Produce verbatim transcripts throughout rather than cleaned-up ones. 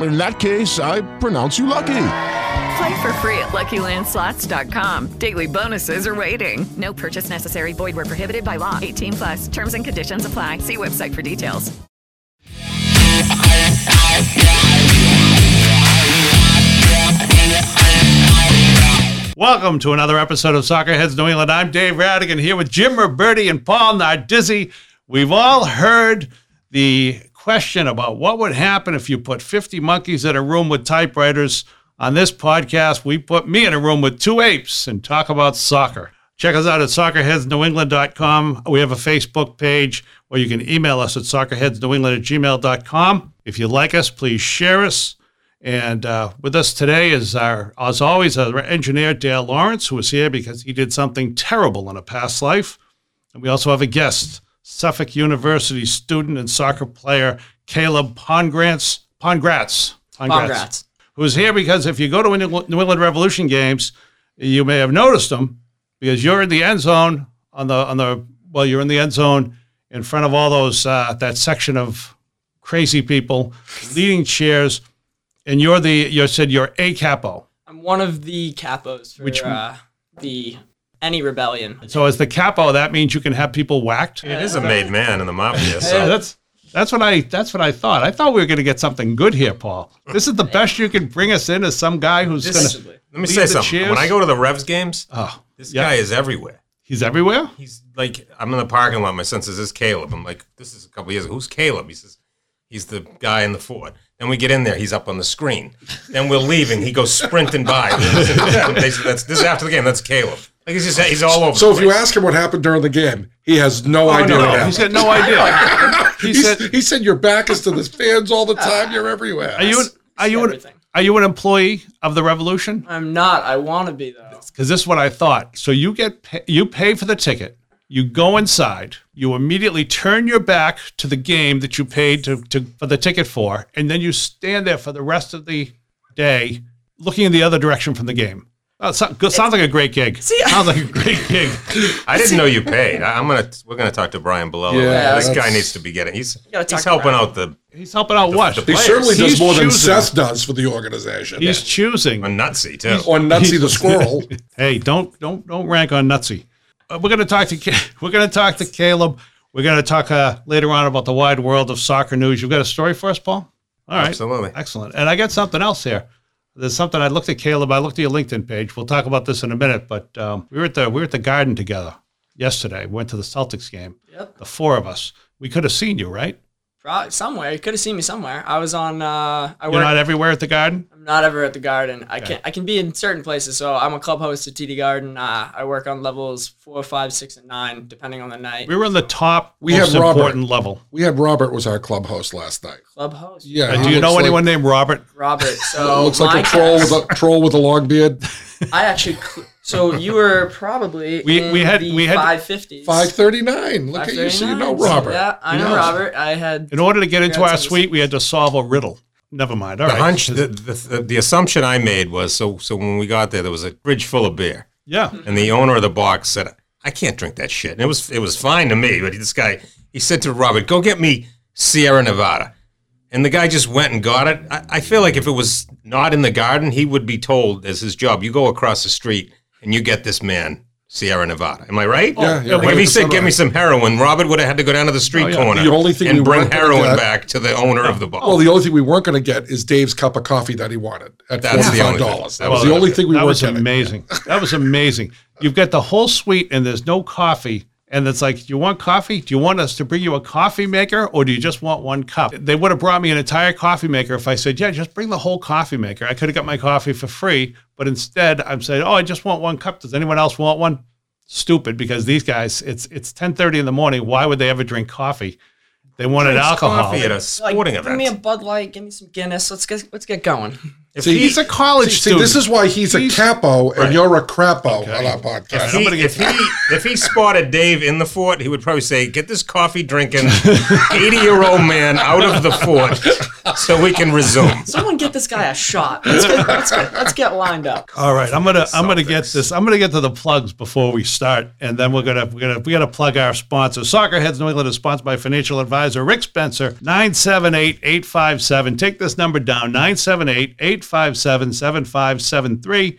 In that case, I pronounce you lucky. Play for free at Lucky Land Slots dot com. Daily bonuses are waiting. No purchase necessary. Void where prohibited by law. eighteen plus. Terms and conditions apply. See website for details. Welcome to another episode of Soccer Heads New England. I'm Dave Rattigan here with Jim Ruberti and Paul Nardizzi. We've all heard the question about what would happen if you put fifty monkeys in a room with typewriters. On this podcast, we put me in a room with two apes and talk about soccer. Check us out at Soccer Heads New England dot com. We have a Facebook page, or you can email us at Soccer Heads New England at gmail dot com. If you like us, please share us. And uh, with us today is, our, as always, our engineer, Dale Lawrence, who is here because he did something terrible in a past life. And we also have a guest, Suffolk University student and soccer player, Caleb Pongratz, Pongratz, Pongratz, Pongratz, who is here because if you go to New England Revolution games, you may have noticed him because you're in the end zone on the, on the well, you're in the end zone in front of all those, uh, that section of crazy people leading cheers. And you're the, you said you're a capo. I'm one of the capos for Which, uh, the any rebellion. So as the capo, that means you can have people whacked. It is a made man in the mafia. So. Yeah, that's that's what I that's what I thought. I thought we were going to get something good here, Paul. This is the best you can bring us in as some guy who's going to. Let me say something. Cheers. When I go to the Revs games, oh, this yeah. guy is everywhere. He's everywhere. He's like, I'm in the parking lot. My son says, "This is Caleb." I'm like, "This is a couple years ago." Who's Caleb? He says, "He's the guy in the Ford." And we get in there, he's up on the screen. Then we're leaving, he goes sprinting by. That's, this is after the game, that's Caleb. Like he's just he's all over. So if you ask him what happened during the game, he has no oh, idea. No, no. He's got no idea. he he's, said he said your back is to the fans all the time, you're everywhere. Are you an, are you an, are you an employee of the Revolution? I'm not. I want to be though. Because this is what I thought. So you get pay, you pay for the ticket. You go inside, you immediately turn your back to the game that you paid to, to for the ticket for, and then you stand there for the rest of the day looking in the other direction from the game. Oh, so, sounds like a great gig. See, sounds like a great gig. I didn't see, know you paid. I, I'm gonna we're gonna talk to Brian Bilello. Yeah, this guy needs to be getting. He's he's helping Brian. out the. He's helping out the, what? The he certainly does he's more choosing. than Seth does for the organization. He's yeah. choosing on Nutsy too. He's, on Nutsy the squirrel. Hey, don't don't don't rank on Nutsy. We're going to talk to we're going to talk to Caleb. We're going to talk uh, later on about the wide world of soccer news. You've got a story for us, Paul? All right, absolutely, excellent. And I got something else here. There's something I looked at Caleb. I looked at your LinkedIn page. We'll talk about this in a minute. But um, we were at the we were at the Garden together yesterday. We went to the Celtics game. Yep, the four of us. We could have seen you, right? Probably somewhere. You could have seen me somewhere. I was on. Uh, I You're work, not everywhere at the Garden. I'm not ever at the Garden. I okay. can I can be in certain places. So I'm a club host at T D Garden. Uh, I work on levels four, five, six, and nine, depending on the night. We were on the top. We most had Robert. Important level. We had Robert was our club host last night. Club host. Yeah. Uh, do you know anyone like, named Robert? Robert. So looks like a troll with a troll with a long beard. I actually. Cl- So you were probably we, in we had, the we had five fifties. five thirty-nine. Look at you. So you know Robert. Yeah, I know Robert. I had In order to get into our suite, we had to solve a riddle. Never mind. All the right. Hunch, the, the, the assumption I made was, so so when we got there, there was a fridge full of beer. Yeah. And the owner of the box said, I can't drink that shit. And it was, it was fine to me. But this guy, he said to Robert, go get me Sierra Nevada. And the guy just went and got it. I, I feel like if it was not in the Garden, he would be told as his job, you go across the street. And you get this man, Sierra Nevada. Am I right? Yeah. yeah if he said, "Give me some heroin," Robert would have had to go down to the street oh, yeah. corner the only thing and bring heroin get, back to the owner of the bar. Well, the only thing we weren't going to get is Dave's cup of coffee that he wanted at That's forty-five dollars. The only that well, was the only thing we that weren't was amazing. That was amazing. You've got the whole suite, and there's no coffee. And it's like, do you want coffee? Do you want us to bring you a coffee maker, or do you just want one cup? They would have brought me an entire coffee maker if I said, yeah, just bring the whole coffee maker. I could have got my coffee for free, but instead I'm saying, oh, I just want one cup. Does anyone else want one? Stupid, because these guys, it's it's ten thirty in the morning. Why would they ever drink coffee? They wanted alcohol. Coffee at a sporting like, event. Give me a Bud Light. Give me some Guinness. Let's get let's get going. If see, he, he's a college see, student. See, this is why he's, he's a capo and right. you're a crapo okay. on our podcast. If he, if, he, if he spotted Dave in the fort, he would probably say, get this coffee-drinking eighty-year-old man out of the fort so we can resume. Someone get this guy a shot. Let's get, let's get, let's get lined up. All right, I'm gonna I'm gonna get this. I'm gonna get to the plugs before we start, and then we're gonna we're gonna we gotta plug our sponsor. Soccer Heads New England is sponsored by financial advisor Rick Spencer. nine seven eight, eight five seven. Take this number down. nine seven eight, eight five seven, seven five seven three.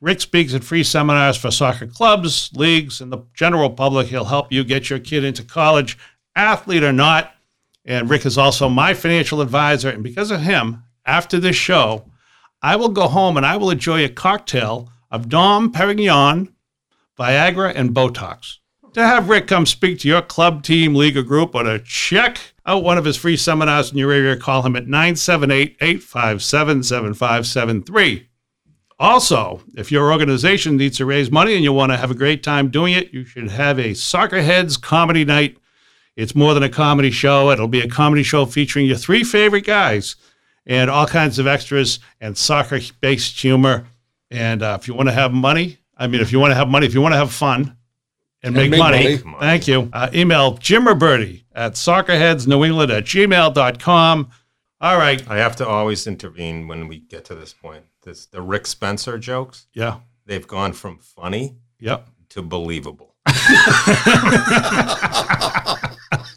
Rick speaks at free seminars for soccer clubs, leagues, and the general public. He'll help you get your kid into college, athlete or not. And Rick is also my financial advisor. And because of him, after this show, I will go home and I will enjoy a cocktail of Dom Perignon, Viagra, and Botox. To have Rick come speak to your club, team, league, or group, or to check out one of his free seminars in your area, call him at nine seven eight, eight five seven, seven five seven three. Also, if your organization needs to raise money and you want to have a great time doing it, you should have a Soccer Heads comedy night. It's more than a comedy show. It'll be a comedy show featuring your three favorite guys and all kinds of extras and soccer-based humor. And uh, if you want to have money, I mean, if you want to have money, if you want to have fun, And, and make, make money. money. Thank you. Uh, email Jim Ruberti at soccerheadsnewengland at gmail dot com. All right. I have to always intervene when we get to this point. This, the Rick Spencer jokes. Yeah. They've gone from funny yep. to believable.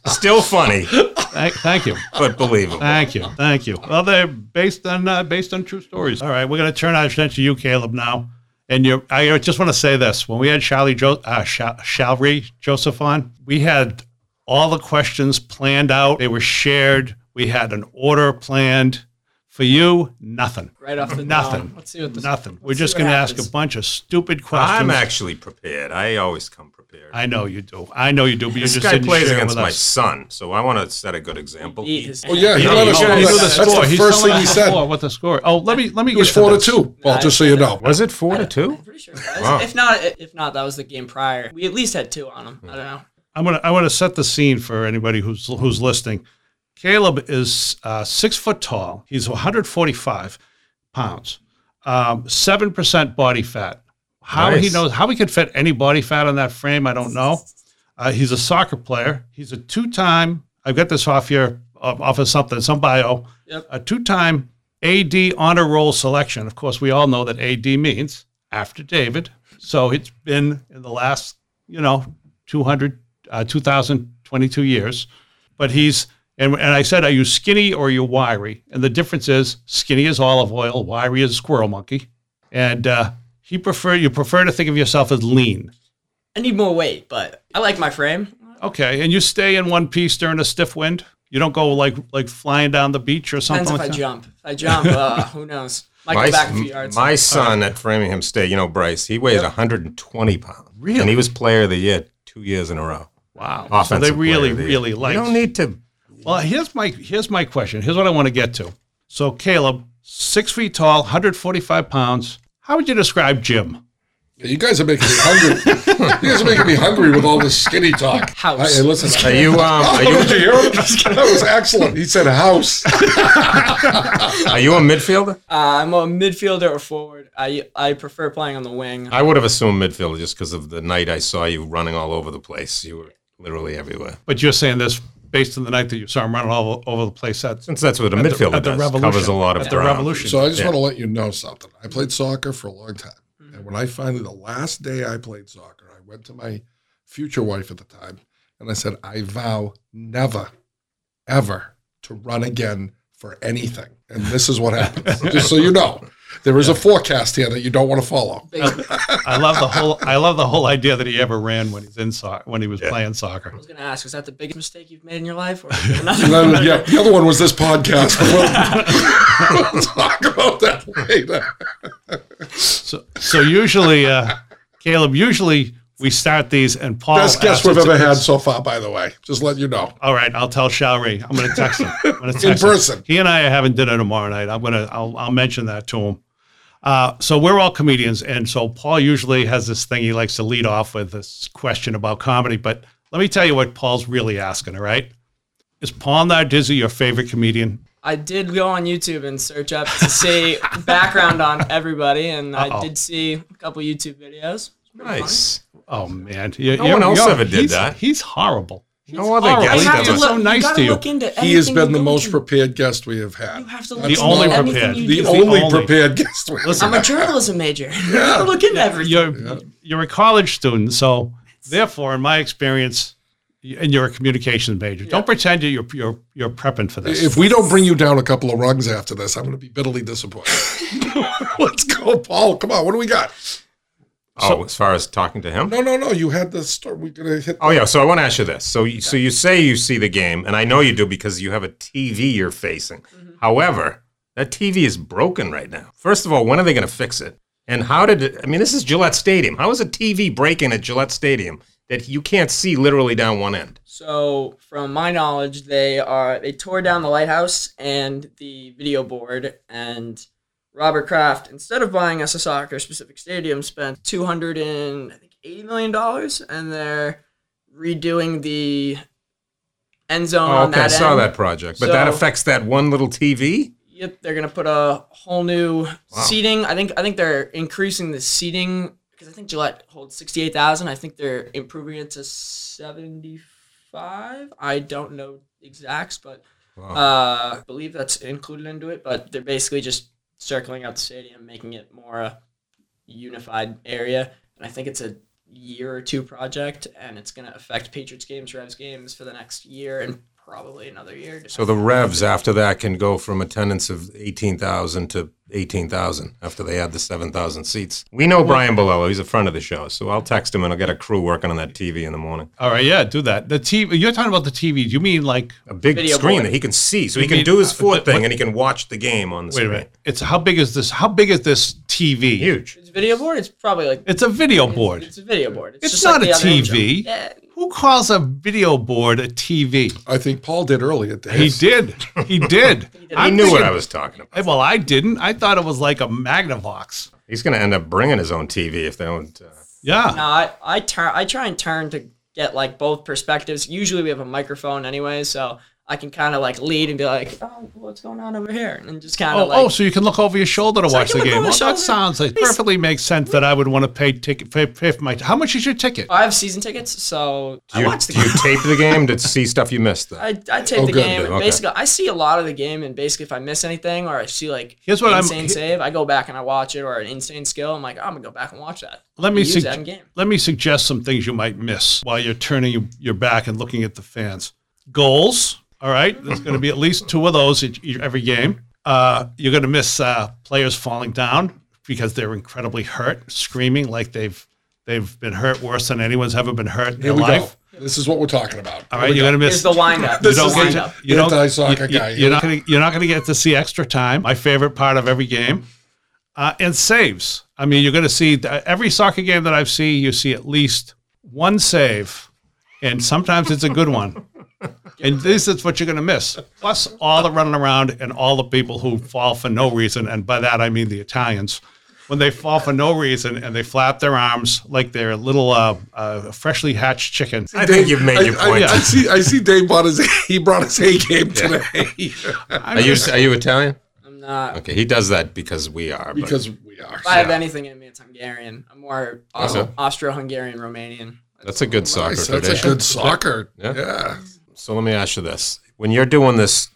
Still funny. Thank, thank you. But believable. Thank you. Thank you. Well, they're based on uh, based on true stories. All right. We're going to turn our attention to you, Caleb, now. And you, I just want to say this. When we had Shalri jo- uh, Sha- Shalri Joseph on, we had all the questions planned out. They were shared. We had an order planned. For you, nothing. Right off the Nothing. Let's see what this Nothing. We're just going to ask a bunch of stupid questions. I'm actually prepared. I always come prepared. I know you do. I know you do, but you're just sitting here with us. This guy plays against my son, so I want to set a good example. Oh, yeah. He let us know the score. That's the first thing he said. What the score? Oh, let me let me. It was four to two, Paul, just so you know. Was it four to two? I'm pretty sure it was. If not, if not, that was the game prior. We at least had two on him. I don't know. I'm gonna I want to set the scene for anybody who's who's listening. Caleb is uh, six foot tall. He's one hundred forty-five pounds, um, seven percent body fat. How nice. He knows how he could fit any body fat on that frame, I don't know. Uh, he's a soccer player. He's a two-time. I've got this off your off of something, some bio. Yep. A two-time A D honor roll selection. Of course, we all know that A D means after David. So it's been in the last, you know, two hundred, uh, two thousand twenty-two years, but he's. And, and I said, are you skinny or are you wiry? And the difference is skinny is olive oil, wiry is squirrel monkey. And uh, he prefer you prefer to think of yourself as lean. I need more weight, but I like my frame. Okay, and you stay in one piece during a stiff wind? You don't go like like flying down the beach or something Depends like that? Depends if I jump. If I jump, uh, who knows? Might my, go back a few yards. My son right. at Framingham State, you know, Bryce, he weighed yep. one hundred twenty pounds. Really? And he was player of the year two years in a row. Wow. Offensive so they really, the really like. You don't need to... Well, here's my here's my question. Here's what I want to get to. So, Caleb, six feet tall, one hundred forty-five pounds. How would you describe Jim? Yeah, you guys are making me hungry. You guys are making me hungry with all this skinny talk. House. I, hey, listen. Are you? Um, oh, are you, did you hear him? That was excellent. He said house. Are you a midfielder? Uh, I'm a midfielder or forward. I I prefer playing on the wing. I would have assumed midfielder just because of the night I saw you running all over the place. You were literally everywhere. But you're saying this. Based on the night that you saw him running all over the place. At, Since that's what a midfielder the, does, covers a lot of at the ground. Revolution. So I just yeah. want to let you know something. I played soccer for a long time. Mm-hmm. And when I finally, the last day I played soccer, I went to my future wife at the time, and I said, I vow never, ever to run again for anything. And this is what happens. Just so you know. There is yeah. a forecast here that you don't want to follow. I love the whole. I love the whole idea that he ever ran when he's in so- when he was yeah. playing soccer. I was going to ask, was that the biggest mistake you've made in your life? Or another no, yeah, the other one was this podcast. We'll, we'll talk about that later. So, so usually, uh, Caleb. Usually, We start these, and Paul... Best guess we've ever had so far, by the way. Just letting you know. All right, I'll tell Shalri. I'm going to text him. I'm gonna text In person. Him. He and I are having dinner tomorrow night. I'm gonna. I'll, I'll mention that to him. Uh, so we're all comedians, and so Paul usually has this thing he likes to lead off with, this question about comedy. But let me tell you what Paul's really asking, all right? Is Paul Nardizzi your favorite comedian? I did go on YouTube and search up to see background on everybody, and Uh-oh. I did see a couple YouTube videos. Nice. Fun. Oh, man. You, no one else ever did he's, that. He's horrible. He's no other horrible. guest ever. He's so nice to you. He has been the most prepared guest we have had. You have to look the only prepared. The, the only, only prepared guest we have Listen, had. I'm a journalism major. Yeah. You have to look into yeah. everything. You're, yeah. you're a college student, so therefore, in my experience, and you're a communications major. Yeah. Don't pretend you're, you're, you're prepping for this. If we don't bring you down a couple of rungs after this, I'm going to be bitterly disappointed. Let's go, Paul. Come on. What do we got? Oh, so, as far as talking to him? No, no, no. You had the story. We're going to hit. Oh, yeah. So I want to ask you this. So you, so you say you see the game, and I know you do because you have a T V you're facing. Mm-hmm. However, that T V is broken right now. First of all, when are they going to fix it? And how did it, I mean, this is Gillette Stadium. How is a T V breaking at Gillette Stadium that you can't see literally down one end? So from my knowledge, they are they tore down the lighthouse and the video board, and Robert Kraft, instead of buying us a soccer-specific stadium, spent two hundred eighty million dollars, and they're redoing the end zone oh, on okay, that end. Okay, I saw end. that project. But so, that affects that one little T V? Yep, they're going to put a whole new wow. seating. I think I think they're increasing the seating, because I think Gillette holds sixty-eight thousand. I think they're improving it to seventy-five. I don't know exacts, but wow. uh, I believe that's included into it. But they're basically just circling out the stadium, making it more a unified area. And I think it's a year or two project, and it's going to affect Patriots games, Revs games for the next year and probably another year. So the Revs after that can go from attendance of eighteen thousand to eighteen thousand after they add the seven thousand seats. We know Brian Bilello. He's a friend of the show, so I'll text him and I'll get a crew working on that T V in the morning. All right, yeah, do that. The T V, you're talking about the T V. Do you mean like a big screen board that he can see? So you he can mean, do his foot uh, thing what, and he can watch the game on the wait screen. Wait a minute. It's how big is this? How big is this T V? Huge. It's a video board. It's probably like it's a video it's, board. It's a video board. It's, it's just not like a T V. Yeah. Who calls a video board a T V? I think Paul did earlier. He did. He did. he I knew thinking, what I was talking about. Well, I didn't. I thought it was like a Magnavox. He's going to end up bringing his own T V if they don't. Uh... Yeah. No, I I, tur- I try and turn to get like both perspectives. Usually we have a microphone anyway, so I can kind of like lead and be like, oh, what's going on over here? And just kind of oh, like. Oh, so you can look over your shoulder to so watch the game. Well, that sounds like perfectly makes sense that I would want to pay ticket. Pay, pay for my. T- How much is your ticket? I have season tickets, so do I you, watch the do game. Do you tape the game to see stuff you missed? Though? I, I tape oh, the good, game. Then, okay. Basically, I see a lot of the game, and basically if I miss anything or I see like Here's what insane I'm, save, I go back and I watch it, or an insane skill. I'm like, oh, I'm going to go back and watch that. Let me, su- that game. let me suggest some things you might miss while you're turning your back and looking at the fans. Goals. All right, there's going to be at least two of those in every game. Uh, you're going to miss uh, players falling down because they're incredibly hurt, screaming like they've they've been hurt worse than anyone's ever been hurt in Here their we life. Go. This is what we're talking about. All right, you're go. going to miss. Here's the lineup. This is the lineup. You don't, anti-soccer you, guy. You, you're not going to you're not going to get to see extra time. My favorite part of every game, uh, and saves. I mean, you're going to see every soccer game that I've seen. You see at least one save, and sometimes it's a good one. And this is what you're going to miss. Plus all the running around and all the people who fall for no reason. And by that, I mean the Italians. When they fall for no reason and they flap their arms like they're little uh, uh, freshly hatched chickens. I think Dave, you've made I, your I, point. I, I, see, I see Dave bought his, he brought his A game today. Yeah. Are you are you Italian? I'm not. Okay, he does that because we are. Because we are. If I have yeah. anything in me, it's Hungarian. I'm more Austro- Austro-Hungarian, Romanian. That's a good soccer tradition. That's a good soccer. Yeah. yeah. So let me ask you this. When you're doing this,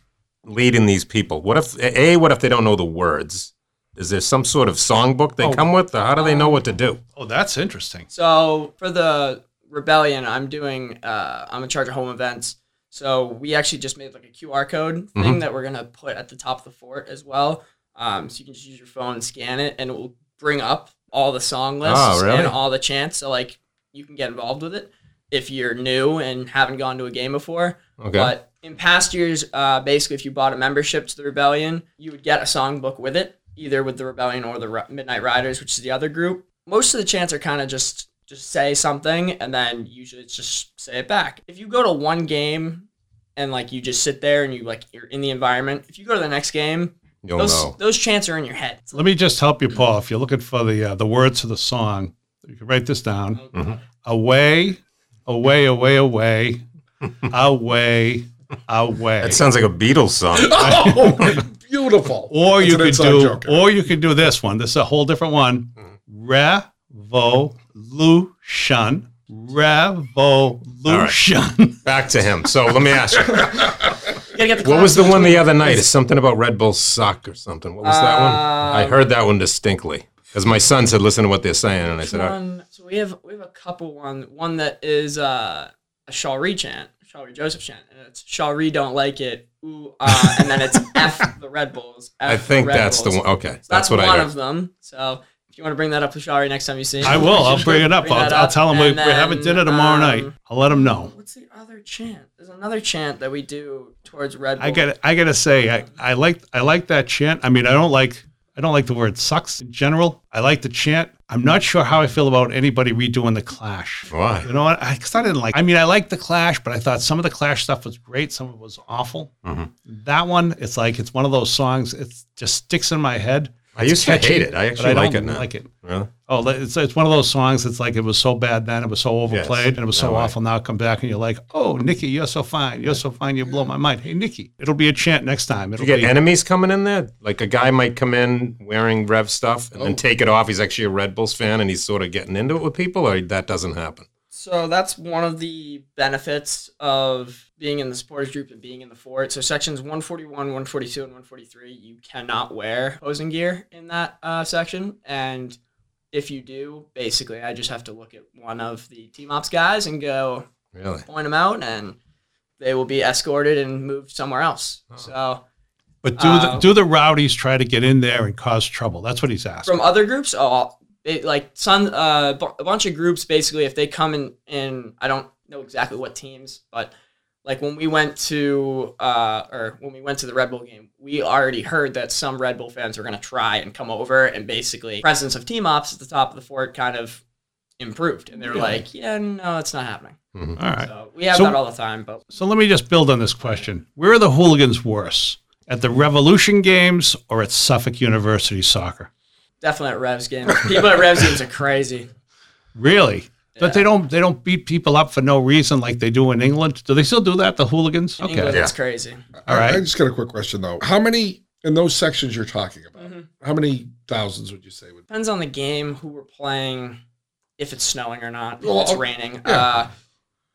leading these people, what if, A, what if they don't know the words? Is there some sort of songbook they oh, come with? Or how do they know what to do? Oh, that's interesting. So for the Rebellion, I'm doing, uh, I'm in charge of home events. So we actually just made like a Q R code thing mm-hmm. that we're going to put at the top of the fort as well. Um, so you can just use your phone and scan it, and it will bring up all the song lists oh, really? and all the chants. So like you can get involved with it if you're new and haven't gone to a game before. Okay. But in past years, uh, basically, if you bought a membership to the Rebellion, you would get a songbook with it, either with the Rebellion or the Re- Midnight Riders, which is the other group. Most of the chants are kind of just just say something, and then usually it's just say it back. If you go to one game and, like, you just sit there and you, like, you're in the environment, if you go to the next game, You'll those know. those chants are in your head. Let me just help you, Paul. If you're looking for the uh, the words to the song, you can write this down. Mm-hmm. Away, away, away, away, away, away. That sounds like a Beatles song. Oh, beautiful. Or That's you could do, joker. or you could do this one. This is a whole different one. Revolution, revolution. Right. Back to him. So let me ask you. What was the one the other night? It's something about Red Bull sock or something. What was uh, that one? I heard that one distinctly because my son said, "Listen to what they're saying," and I said, one, right. "So we have we have a couple one one that is uh, a Shalri chant, Shalri Joseph chant, and it's Shalri don't like it, ooh, uh, and then it's F the Red Bulls." F I think the that's Bulls. the one. Okay, so that's, that's what I one heard. of them. So if you want to bring that up with Shalri next time you see him, I will. I'll bring it up. Bring I'll, I'll up. tell him we, then, we're having dinner tomorrow um, night. I'll let him know. What's the other chant? There's another chant that we do towards Red Bull. I got. I gotta say, I, I like. I like that chant. I mean, I don't like. I don't like the word "sucks" in general. I like the chant. I'm not sure how I feel about anybody redoing the Clash. Why? You know what? I, cause I didn't like. I mean, I liked the Clash, but I thought some of the Clash stuff was great. Some of it was awful. Mm-hmm. That one, it's like it's one of those songs. It just sticks in my head. I used catchy, to hate it. I actually I like it now. Like it. Really? Oh, it's it's one of those songs that's like it was so bad then, it was so overplayed, yes, and it was so no awful. Way. Now come back and you're like, oh, Nikki, you're so fine. You're so fine. You blow my mind. Hey, Nikki, it'll be a chant next time. It'll you get be- enemies coming in there? Like a guy might come in wearing Rev stuff and oh. then take it off. He's actually a Red Bulls fan and he's sort of getting into it with people, or that doesn't happen? So that's one of the benefits of being in the supporters group and being in the fort. So sections one forty-one, one forty-two, and one forty-three, you cannot wear opposing gear in that uh, section. And if you do, basically, I just have to look at one of the team ops guys and go really? point them out, and they will be escorted and moved somewhere else. Oh. So, but do uh, the do the rowdies try to get in there and cause trouble? That's what he's asking. From other groups, oh. It, like some uh, b- a bunch of groups, basically, if they come in, in, I don't know exactly what teams, but like when we went to uh, or when we went to the Red Bull game, we already heard that some Red Bull fans were going to try and come over, and basically presence of team ops at the top of the fort kind of improved, and they were yeah. like, yeah, no, it's not happening. Mm-hmm. All right, so we have so, that all the time. But so let me just build on this question: where are the hooligans worse, at the Revolution games or at Suffolk University soccer? Definitely at Revs games. People at Revs games are crazy. Really? Yeah. But they don't they don't beat people up for no reason like they do in England. Do they still do that, the hooligans? In okay. England, yeah. It's crazy. All right. I, I just got a quick question, though. How many, in those sections you're talking about, mm-hmm. how many thousands would you say? Would Depends on the game, who we're playing, if it's snowing or not, if well, it's raining. Yeah. Uh,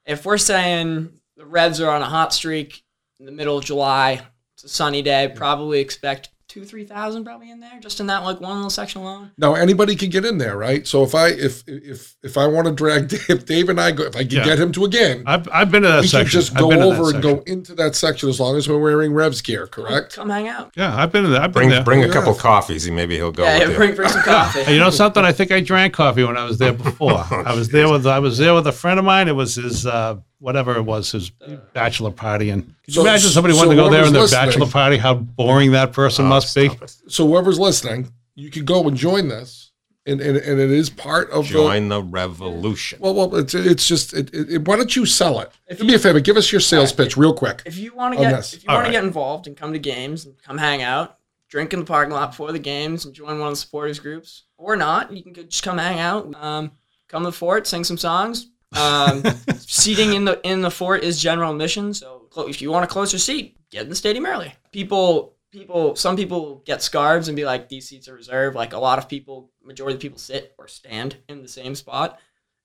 if we're saying the Revs are on a hot streak in the middle of July, it's a sunny day, yeah. probably expect Two, three thousand probably in there, just in that like one little section alone. No, anybody can get in there, right? So if I if if if I want to drag Dave, if Dave and I go, if I can yeah. get him to a game, I've I've been to that we section. We can just go over and go into that section as long as we're wearing Revs gear, correct? Come hang out. Yeah, I've been to that. I've bring been there. bring yeah. a couple coffees, and maybe he'll go. Yeah, with yeah bring bring some coffee. You know something? I think I drank coffee when I was there before. I was there with I was there with a friend of mine. It was his. Uh, whatever it was, his bachelor party. And could so, you imagine somebody so wanted to go there in their bachelor party, how boring that person oh, must be? It. So whoever's listening, you could go and join this, and, and, and it is part of join the... Join the revolution. Well, well, it's, it's just, it, it, why don't you sell it? If do you, me a favor, give us your sales right, pitch real quick. If you want to get if you want right. to get involved and come to games, and come hang out, drink in the parking lot before the games, and join one of the supporters groups, or not, you can just come hang out, um, come to the fort, sing some songs. um, seating in the in the fort is general admission, so if you want a closer seat, get in the stadium early. People, people, some people get scarves and be like, these seats are reserved. Like a lot of people, majority of people sit or stand in the same spot,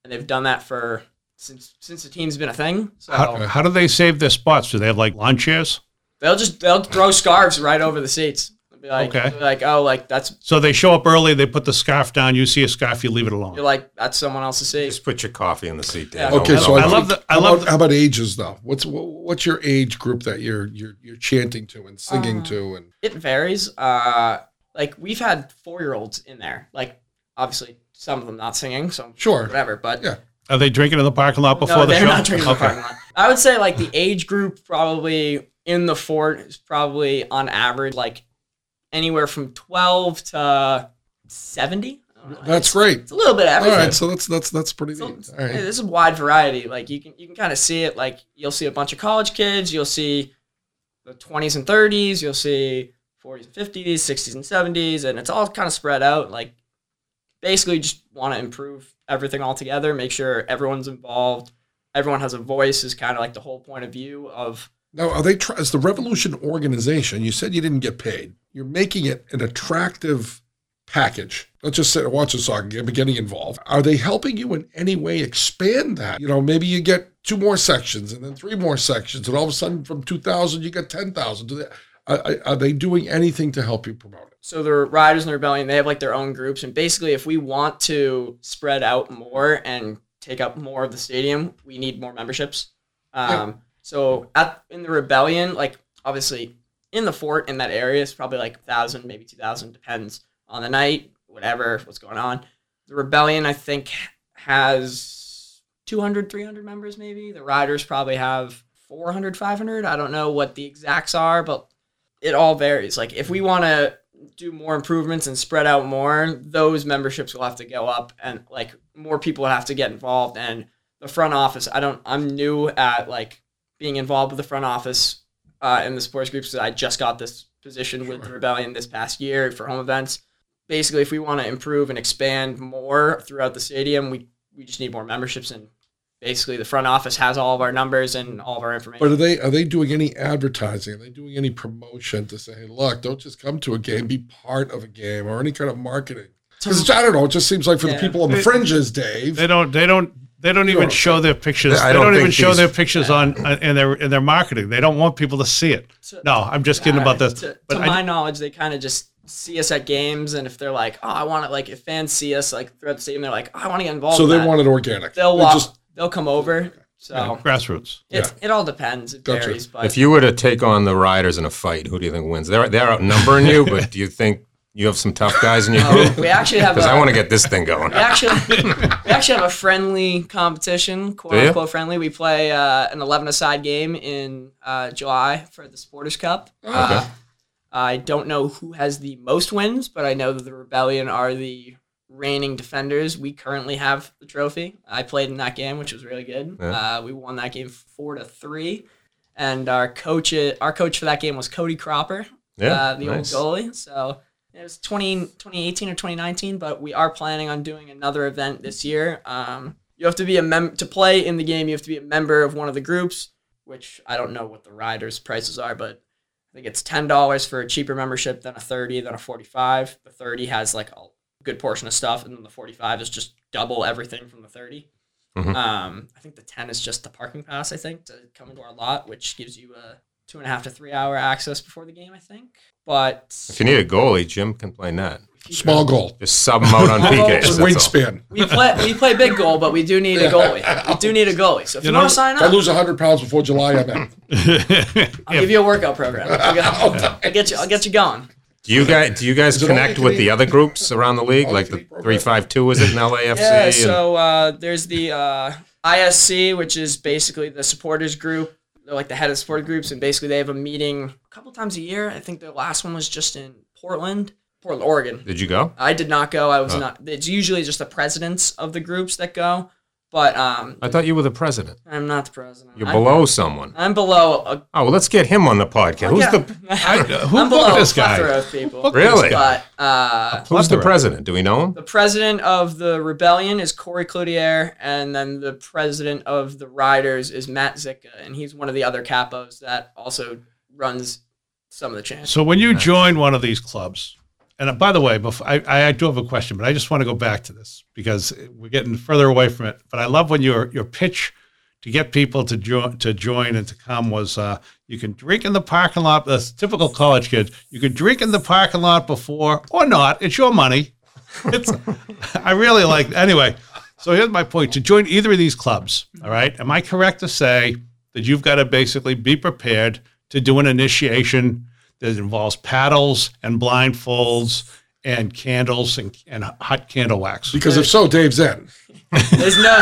and they've done that for since since the team's been a thing. So how, how do they save their spots? Do they have like lawn chairs? They'll just they'll throw scarves right over the seats. Be like, okay. Like, oh, like that's. So they show up early. They put the scarf down. You see a scarf, you leave it alone. You're like, that's someone else's seat. Just put your coffee in the seat. There. Yeah. Okay, no, so I, I love the. I how love about, the, how about ages though? What's what, what's your age group that you're you're you're chanting to and singing uh, to and? It varies. Uh, like we've had four year olds in there. Like obviously some of them not singing, so sure, whatever. But yeah. Are they drinking in the parking lot before no, the show? No, they're not drinking okay. in the parking lot. I would say like the age group probably in the fort is probably on average like. Anywhere from twelve to seventy. That's it's, great. It's a little bit of everything. All right, so that's that's that's pretty so, neat. All right. Hey, this is a wide variety. Like you can you can kind of see it. Like you'll see a bunch of college kids. You'll see the twenties and thirties. You'll see forties and fifties, sixties and seventies, and it's all kind of spread out. Like basically, just want to improve everything all together. Make sure everyone's involved. Everyone has a voice. Is kind of like the whole point of view of. Now, are they try- as the Revolution organization? You said you didn't get paid. You're making it an attractive package. Let's just sit and watch the soccer game and getting involved. Are they helping you in any way expand that? You know, maybe you get two more sections and then three more sections, and all of a sudden from two thousand, you get ten thousand. Are, are they doing anything to help you promote it? So the Riders and the Rebellion, they have like their own groups. And basically, if we want to spread out more and take up more of the stadium, we need more memberships. Um, yeah. So at in the Rebellion, like obviously in the fort in that area, it's probably like one thousand, maybe two thousand, depends on the night, whatever, what's going on. The Rebellion, I think, has two hundred, three hundred members maybe. The Riders probably have four hundred, five hundred. I don't know what the exacts are, but it all varies. Like if we want to do more improvements and spread out more, those memberships will have to go up and like more people will have to get involved. And the front office, I don't, I'm new at like being involved with the front office uh, in the sports groups. So I just got this position with the Rebellion this past year for home events. Basically, if we want to improve and expand more throughout the stadium, we, we just need more memberships, and basically the front office has all of our numbers and all of our information. But are they are they doing any advertising? Are they doing any promotion to say, hey, look, don't just come to a game, be part of a game, or any kind of marketing? Because I don't know, it just seems like for yeah. the people on the fringes, Dave, they don't they don't they don't even show their pictures. They don't even show their pictures on in their in their marketing. They don't want people to see it. So, no, I'm just kidding about this. To, but to I, my knowledge, they kind of just see us at games, and if they're like, oh, I want to, like, if fans see us, like, throughout the stadium, they're like, oh, I want to get involved. So in they that. want it organic. They'll walk, just, they'll come over. So yeah, grassroots. It's, yeah. It all depends. It gotcha. varies. But if you were to take on the Riders in a fight, who do you think wins? They're they're outnumbering you, but do you think you have some tough guys in your group? No, we actually have. Because I want to get this thing going. We actually, we actually have a friendly competition, quote unquote friendly. We play uh, an eleven-a-side game in uh, July for the Supporters Cup. Okay. Uh, I don't know who has the most wins, but I know that the Rebellion are the reigning defenders. We currently have the trophy. I played in that game, which was really good. Yeah. Uh, we won that game four to three, and our coach, our coach for that game was Cody Cropper, yeah, uh, the nice. old goalie. So it was twenty, twenty eighteen or twenty nineteen, but we are planning on doing another event this year. Um, you have to be a mem- to play in the game. You have to be a member of one of the groups, which I don't know what the Riders' prices are, but I think it's ten dollars for a cheaper membership than a thirty, than a forty-five. The thirty has like a good portion of stuff, and then the forty-five is just double everything from the thirty. Mm-hmm. Um, I think the ten is just the parking pass, I think, to come into our lot, which gives you a two and a half to three hour access before the game, I think. But if you need a goalie, Jim can play net. Small goal. Just sub them out on P Ks. Wingspan. We play we play big goal, but we do need a goalie. We do need a goalie. So if you, you know, want to sign up. I lose one hundred pounds before July, I'm out. I'll give you a workout program. I'll get, I'll get you I'll get you going. Do you guys, do you guys connect with the other groups around the league? Like the three five two, is it in L A F C? Yeah, so uh, there's the uh, I S C, which is basically the supporters group. They're like the head of support groups, and basically they have a meeting a couple times a year. I think their last one was just in Portland. Portland, Oregon. Did you go? I did not go. I was oh. not. It's usually just the presidents of the groups that go. But um, I thought you were the president. I'm not the president. You're I'm, below someone. I'm below. A, oh, well, let's get him on the podcast. Who's yeah. the? I, who I'm below this guy? Of people. Really? But, uh, who's the president? Do we know him? The president of the Rebellion is Corey Cloutier, and then the president of the Riders is Matt Zicka, and he's one of the other capos that also runs some of the chants. So when you nice. join one of these clubs. And by the way, before, I, I do have a question, but I just want to go back to this because we're getting further away from it. But I love when your your pitch to get people to join to join and to come was uh, you can drink in the parking lot. That's typical college kids. You can drink in the parking lot before or not. It's your money. It's I really like anyway. So here's my point: to join either of these clubs. All right, am I correct to say that you've got to basically be prepared to do an initiation that involves paddles and blindfolds and candles and, and hot candle wax. Because if so, Dave's in. There's no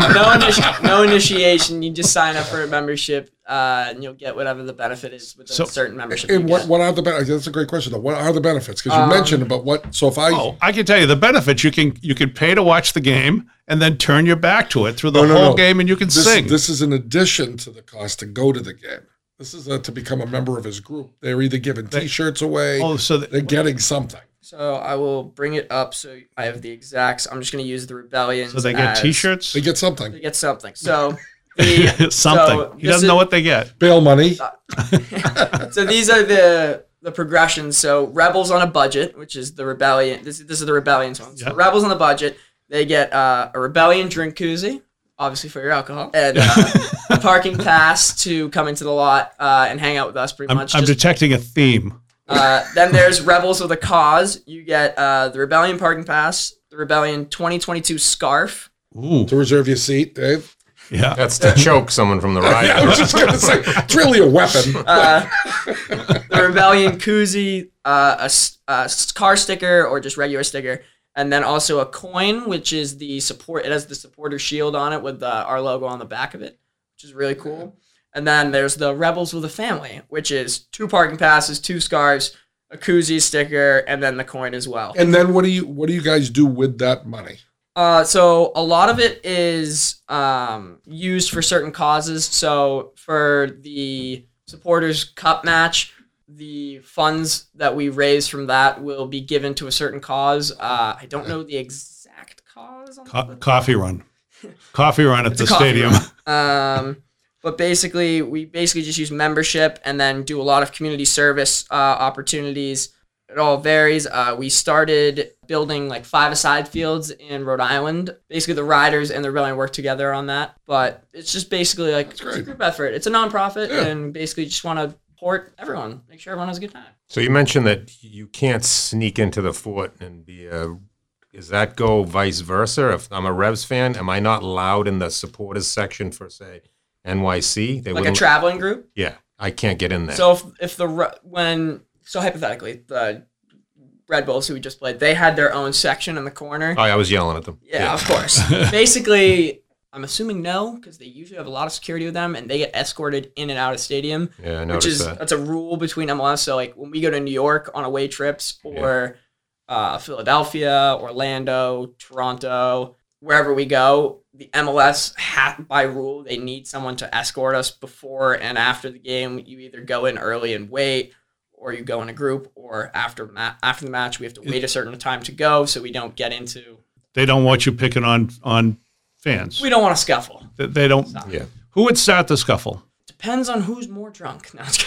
no, initi- no initiation. You just sign up for a membership, uh, and you'll get whatever the benefit is with a so, certain membership. And what, what are the benefits? That's a great question, though. What are the benefits? Because you um, mentioned about what. So if I, oh, I can tell you the benefits. You can you can pay to watch the game and then turn your back to it through the no, no, whole no. game, and you can this, sing. This is in addition to the cost to go to the game. This is a, to become a member of his group. They're either giving T-shirts away. Oh, so the, they're getting something. So I will bring it up. So I have the exacts. I'm just going to use the Rebellion. So they get as, T-shirts. They get something. They get something. So the, something. So he doesn't is, know what they get. Bail money. So these are the the progressions. So Rebels on a Budget, which is the Rebellion. This this is the Rebellion's one. So yep. Rebels on the Budget. They get uh, a Rebellion drink koozie, obviously for your alcohol, and uh, a parking pass to come into the lot uh, and hang out with us. Pretty I'm, much. I'm just, detecting a theme. Uh, then there's Rebels with a Cause. You get uh, the Rebellion Parking Pass, the Rebellion twenty twenty-two Scarf. Ooh. To reserve your seat, Dave. Yeah. That's to choke someone from the ride. Yeah, I was just going to say, it's really a weapon. Uh, the Rebellion Koozie, uh, a, a car sticker or just regular sticker, and then also a coin, which is the support. It has the supporter shield on it with uh, our logo on the back of it, which is really cool. And then there's the Rebels with a Family, which is two parking passes, two scarves, a koozie sticker, and then the coin as well. And then what do you what do you guys do with that money? Uh, so a lot of it is um, used for certain causes. So for the Supporters Cup match, the funds that we raise from that will be given to a certain cause. Uh, I don't know the exact cause. On Co- the coffee run. Coffee run at the stadium. Run. Um But basically, we basically just use membership and then do a lot of community service uh, opportunities. It all varies. Uh, we started building like five-a-side fields in Rhode Island. Basically, the Riders and the Rebellion work together on that. But it's just basically like it's a group effort. It's a nonprofit, yeah. And basically just want to support everyone, make sure everyone has a good time. So you mentioned that you can't sneak into the fort and be a... Does that go vice versa? If I'm a Revs fan, am I not allowed in the supporters section for, say... N Y C, they like a traveling group. Yeah, I can't get in there. So if, if the when so hypothetically the Red Bulls who we just played, they had their own section in the corner. Oh, I was yelling at them. Yeah, yeah. Of course. Basically, I'm assuming no because they usually have a lot of security with them and they get escorted in and out of stadium. Yeah, I noticed which is that. That's a rule between M L S. So like when we go to New York on away trips or yeah. uh, Philadelphia, Orlando, Toronto, wherever we go. The M L S, ha- by rule, they need someone to escort us before and after the game. You either go in early and wait, or you go in a group, or after ma- after the match, we have to wait a certain time to go so we don't get into... They don't want you picking on, on fans. We don't want to scuffle. They, they don't... Stop. Yeah. Who would start the scuffle? Depends on who's more drunk. No, it's, it's,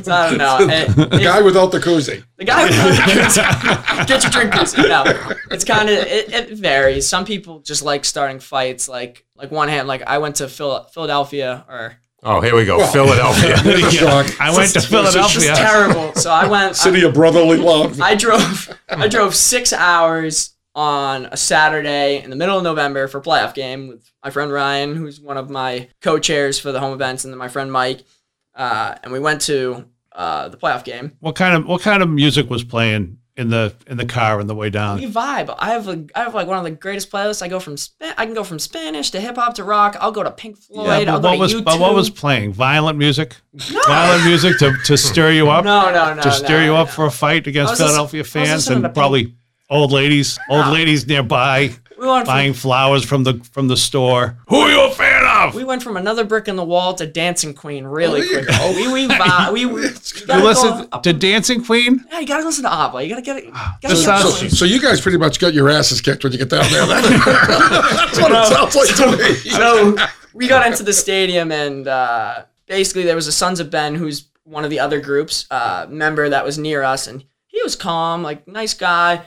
it's, I don't know. It, the it, guy without the koozie. The guy without the koozie. Get your drink koozie. No, it's kind of, it, it varies. Some people just like starting fights. Like, like one hand, like I went to Phil, Philadelphia or. Oh, here we go. Well, Philadelphia. Yeah. I went to Philadelphia. This is terrible. So I went. City I, of brotherly love. I drove, I drove six hours on a Saturday in the middle of November for a playoff game with my friend Ryan, who's one of my co-chairs for the home events, and then my friend Mike, uh, and we went to uh, the playoff game. What kind of what kind of music was playing in the in the car on the way down? We vibe. I have a, I have like one of the greatest playlists. I go from I can go from Spanish to hip hop to rock. I'll go to Pink Floyd. Yeah, but I'll what go was, to YouTube. But what was playing? Violent music. No. Violent music to, to stir you up. No, no, no. To stir no, you up no. for a fight against Philadelphia just, fans and probably. Pink. Old ladies, old no. ladies nearby, we buying from, flowers from the from the store. Who are you a fan of? We went from Another Brick in the Wall to Dancing Queen really oh, quick. Oh, we we buy, we. we you listen to up. Dancing Queen? Yeah, you gotta listen to ABBA. You gotta get it. Gotta sounds, so, so you guys pretty much got your asses kicked when you get down there. That's what no, it sounds like so, to me. So we got into the stadium and uh, basically there was a Sons of Ben, who's one of the other group's uh, member that was near us, and he was calm, like nice guy.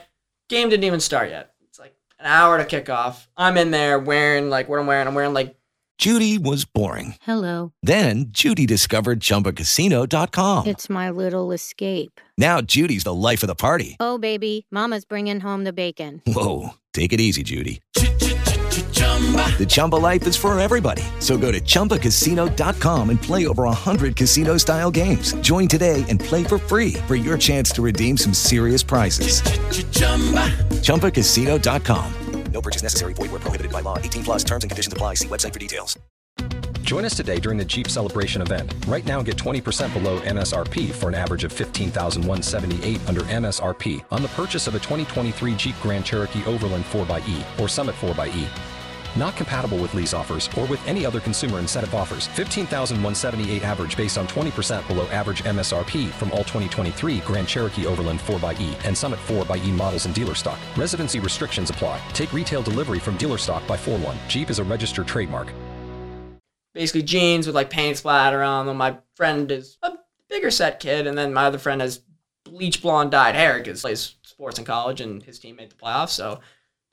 Game didn't even start yet. It's like an hour to kick off. I'm in there wearing like what I'm wearing. I'm wearing like... Judy was boring. Hello. Then Judy discovered Chumba Casino dot com. It's my little escape. Now Judy's the life of the party. Oh, baby, mama's bringing home the bacon. Whoa, take it easy, Judy. Chumba. The Chumba life is for everybody. So go to Chumba Casino dot com and play over one hundred casino-style games. Join today and play for free for your chance to redeem some serious prizes. Ch-ch-chumba. Chumba Casino dot com. No purchase necessary. Void where prohibited by law. eighteen plus terms and conditions apply. See website for details. Join us today during the Jeep Celebration event. Right now, get twenty percent below M S R P for an average of fifteen thousand one hundred seventy-eight dollars under M S R P on the purchase of a twenty twenty-three Jeep Grand Cherokee Overland four by E or Summit four by E. Not compatible with lease offers or with any other consumer incentive offers. fifteen thousand one hundred seventy-eight dollars average based on twenty percent below average M S R P from all twenty twenty-three Grand Cherokee Overland four by E and Summit four by E models in dealer stock. Residency restrictions apply. Take retail delivery from dealer stock by four one. Jeep is a registered trademark. Basically jeans with like paint splatter on them. My friend is a bigger set kid, and then my other friend has bleach blonde dyed hair because he plays sports in college and his team made the playoffs, so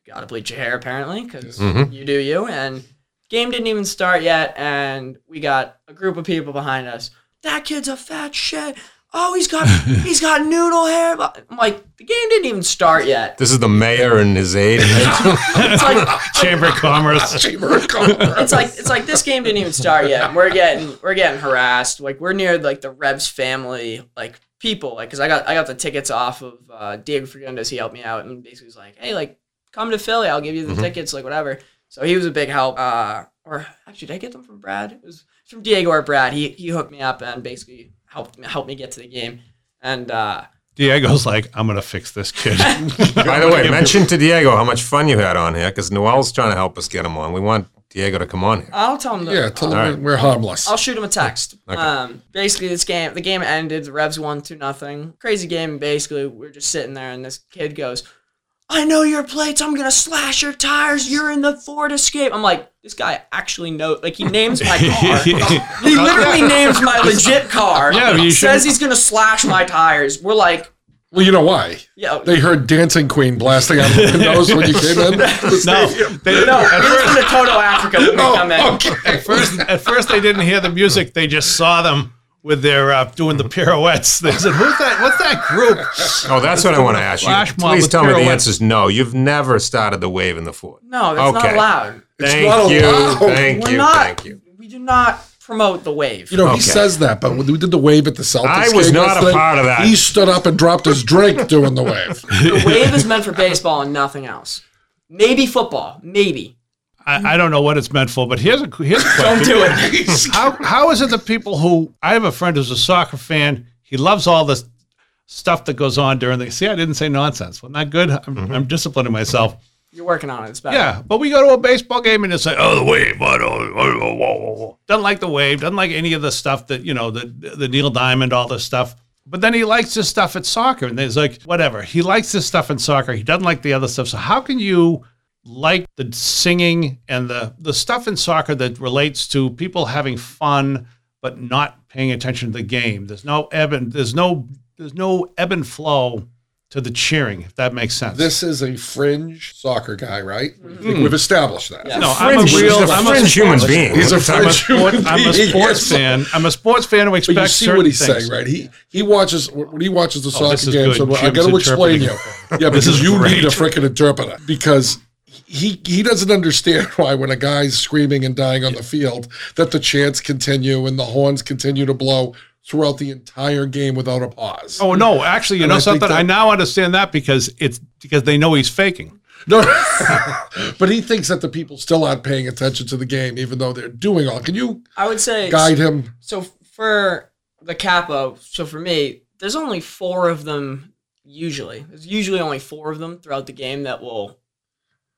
you gotta bleach your hair apparently because mm-hmm. you do you. And game didn't even start yet, and we got a group of people behind us. That kid's a fat shit. Oh, he's got he's got noodle hair. I'm like, the game didn't even start yet. This is the mayor and his aide. It's like Chamber of Commerce. Chamber of Commerce. It's like it's like this game didn't even start yet. We're getting we're getting harassed. Like we're near like the Revs family like people. Like because I got I got the tickets off of uh, Diego Fagundez. He helped me out and basically was like, hey, like come to Philly. I'll give you the mm-hmm. tickets. Like whatever. So he was a big help. Uh, or actually, did I get them from Brad? It was from Diego or Brad. He he hooked me up and basically helped me, helped me get to the game. And uh, Diego's like, I'm going to fix this kid. By the way, mention to Diego how much fun you had on here because Noel's trying to help us get him on. We want Diego to come on here. I'll tell him. To, yeah, tell him right. we're harmless. I'll shoot him a text. Okay. Um, basically, this game, the game ended. The Revs won two nothing. Crazy game. Basically, we're just sitting there and this kid goes, I know your plates. I'm going to slash your tires. You're in the Ford Escape. I'm like, this guy actually knows. Like, he names my car. He literally names my legit car. Yeah, you says shouldn't. He's going to slash my tires. We're like. Well, you know why? Yeah. They heard Dancing Queen blasting out the windows when you came in. The no. They, no. At first, from the Toto Africa when oh, we come in. Okay. At first, at first, they didn't hear the music. They just saw them. With their uh, doing the pirouettes, they said, "Who's that? What's that group?" Oh, that's what I want to ask you. Please tell pirouettes. Me the answer is no. You've never started the wave in the Ford. No, that's okay. not allowed. Thank not you, allowed. thank We're you, not, thank you. We do not promote the wave. You know, okay. He says that, but when we did the wave at the Celtics, I was game not a thing, part of that. He stood up and dropped his drink doing the wave. The wave is meant for baseball and nothing else. Maybe football. Maybe. I, I don't know what it's meant for, but here's a, here's a question. Don't do it. how, how is it that people who, I have a friend who's a soccer fan, he loves all this stuff that goes on during the, see, I didn't say nonsense. Well, not good. I'm, mm-hmm. I'm disciplining myself. You're working on it. It's better. Yeah, but we go to a baseball game and it's like, oh, the wave. Oh, oh, oh, oh, oh. Doesn't like the wave. Doesn't like any of the stuff that, you know, the, the Neil Diamond, all this stuff. But then he likes this stuff at soccer. And there's like, whatever. He likes this stuff in soccer. He doesn't like the other stuff. So how can you like the singing and the, the stuff in soccer that relates to people having fun but not paying attention to the game? There's no ebb and there's no there's no ebb and flow to the cheering, if that makes sense. This is a fringe soccer guy, right? Mm. I think we've established that. Yeah. No, I'm a real a I'm fringe a human being. He's a fringe human being. I'm a sports fan. I'm a sports fan who expects. But you see certain what he's things. Saying, right? He he watches when he watches the oh, soccer game. So I got to explain you. Yeah, because you great. Need a freaking interpreter because. He he doesn't understand why when a guy's screaming and dying on the field that the chants continue and the horns continue to blow throughout the entire game without a pause. Oh no, actually, you and know I something? That, I now understand that because it's because they know he's faking. No, but he thinks that the people still aren't paying attention to the game, even though they're doing all. Can you? I would say guide him. So for the capo, so for me, there's only four of them usually. There's usually only four of them throughout the game that will.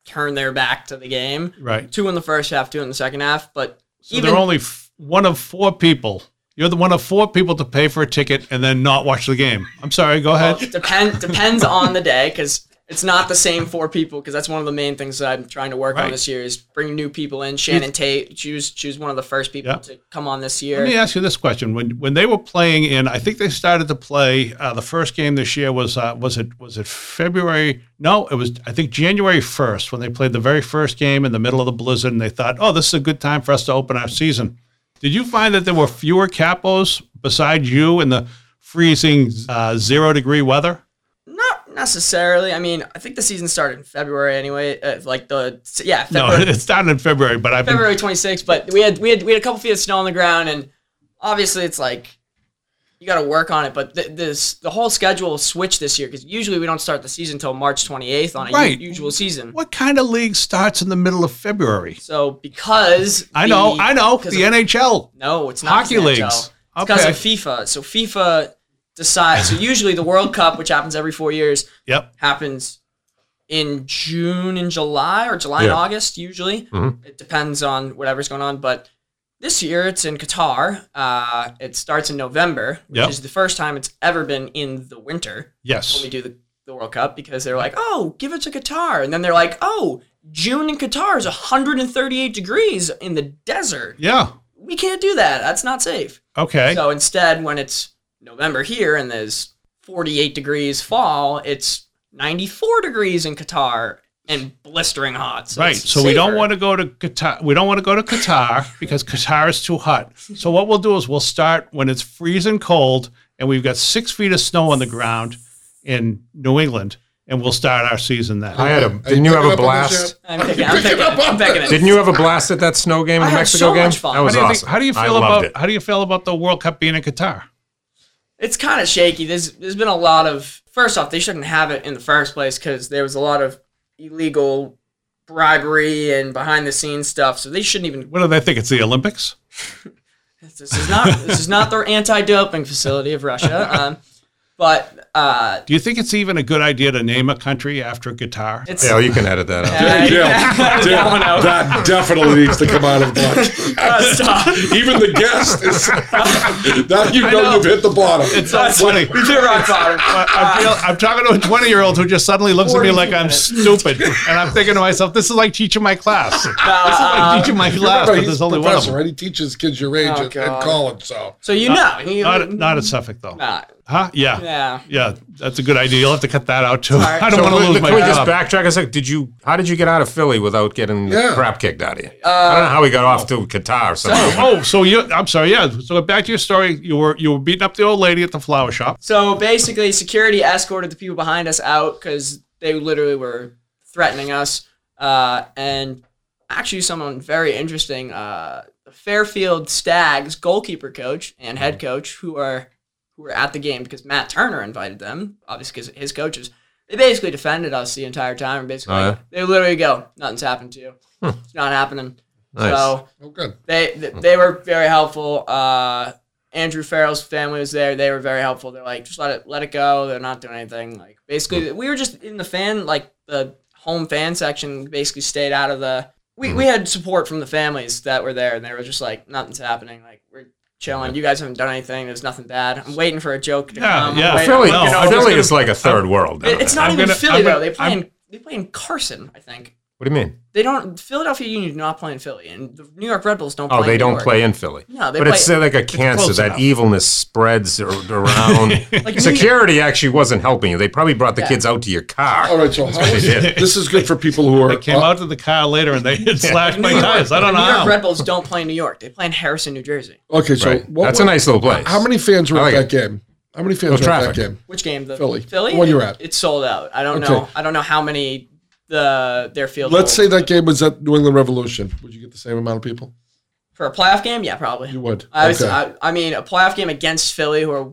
Turn their back to the game. Right. Two in the first half, two in the second half. But so even, they're only f- one of four people. You're the one of four people to pay for a ticket and then not watch the game. I'm sorry, go well, ahead. Depend, depends on the day because it's not the same four people because that's one of the main things that I'm trying to work right. on this year is bring new people in. Shannon Tate, choose choose one of the first people yeah. to come on this year. Let me ask you this question. When when they were playing in, I think they started to play, uh, the first game this year was, uh, was it was it February? No, it was, I think, January first when they played the very first game in the middle of the blizzard and they thought, oh, this is a good time for us to open our season. Did you find that there were fewer capos besides you in the freezing uh, zero degree weather? Not necessarily. I mean, I think the season started in February anyway. Uh, like the yeah, February. No, it started in February, but I February twenty-sixth. But we had we had we had a couple feet of snow on the ground, and obviously it's like you got to work on it. But th- this the whole schedule switched this year because usually we don't start the season until March twenty-eighth on a right. u- usual season. What kind of league starts in the middle of February? So because I the, know, I know the of, N H L. No, it's not hockey leagues. N H L. It's okay. Because of FIFA. So FIFA decides. So usually the World Cup, which happens every four years, yep. happens in June and July, or July yeah. and August usually. Mm-hmm. It depends on whatever's going on. But this year it's in Qatar. Uh, it starts in November, which yep. is the first time it's ever been in the winter. Yes. When we do the, the World Cup, because they're like, oh, give it to Qatar. And then they're like, oh, June in Qatar is one hundred thirty-eight degrees in the desert. Yeah. We can't do that. That's not safe. Okay. So instead, when it's November here and there's forty-eight degrees fall, it's ninety-four degrees in Qatar and blistering hot. So right. So safer. we don't want to go to Qatar. We don't want to go to Qatar because Qatar is too hot. So what we'll do is we'll start when it's freezing cold and we've got six feet of snow on the ground in New England. And we'll start our season then. I had a. Didn't you have a blast? I'm picking it. Didn't you have a blast at that snow game, the Mexico game? That was awesome. How do you feel about how do you feel about the World Cup being in Qatar? It's kind of shaky. There's there's been a lot of. First off, they shouldn't have it in the first place because there was a lot of illegal bribery and behind the scenes stuff. So they shouldn't even. What do they think? It's the Olympics. This is not. This is not their anti-doping facility of Russia. Um, But uh, do you think it's even a good idea to name a country after guitar? Yeah, you can edit that out. Yeah, Dale, yeah, Dale, that, out. That definitely needs to come out of the uh, stop. Even the guest is that you know, know you've hit the bottom. It's not funny. You're on bottom. I feel, I'm talking to a twenty-year-old who just suddenly looks at me like I'm stupid, and I'm thinking to myself, "This is like teaching my class. No, this is like teaching my class." But there's only one of them. He teaches kids your age oh, at, at college, so so you not, know, he, not, not at Suffolk though. Not. Huh? Yeah. Yeah. Yeah. That's a good idea. You'll have to cut that out too. Right. I don't so want to lose my job. Can we just backtrack a sec? Did you, how did you get out of Philly without getting yeah. the crap kicked out of you? Uh, I don't know how we got off to Qatar or something. So, oh, so you, I'm sorry. Yeah. So back to your story. You were, you were beating up the old lady at the flower shop. So basically security escorted the people behind us out because they literally were threatening us. Uh, and actually someone very interesting, uh, the Fairfield Stags goalkeeper coach and head coach who are, who were at the game because Matt Turner invited them, obviously because his coaches, they basically defended us the entire time. And basically, uh, they literally go, nothing's happened to you. Hmm. It's not happening. Nice. So oh, good. They, they they were very helpful. Uh, Andrew Farrell's family was there. They were very helpful. They're like, just let it let it go. They're not doing anything. Like basically, we were just in the fan, like the home fan section basically stayed out of the, we, mm-hmm. we had support from the families that were there. And they were just like, nothing's happening. Like we're chilling. You guys haven't done anything. There's nothing bad. I'm waiting for a joke to yeah, come. Yeah, Philly, no, you know, Philly gonna, is like a third world. It, it's not I'm even gonna, Philly, gonna, though. They play, in, they play in Carson, I think. What do you mean? They don't. Philadelphia Union do not play in Philly, and the New York Red Bulls don't. Oh, play in Oh, they don't York. play in Philly. No, they but play. But it's like a cancer. That enough. Evilness spreads around. Like security actually wasn't helping you. They probably brought the yeah. kids out to your car. All right, so how is, this is good for people who are. They came uh, out to the car later and they had slashed my tires. I don't know. The New York Red Bulls don't play in New York. They play in Harrison, New Jersey. Okay, so right. what, that's what, a nice little place. How many fans were at like that game? How many fans were at that game? Which game? The Philly. Philly. The one you're at. It's sold out. I don't know. I don't know how many. The their field. Let's say that game was at New England Revolution. Would you get the same amount of people for a playoff game? Yeah, probably. You would. I, was, okay. I, I mean, a playoff game against Philly, who are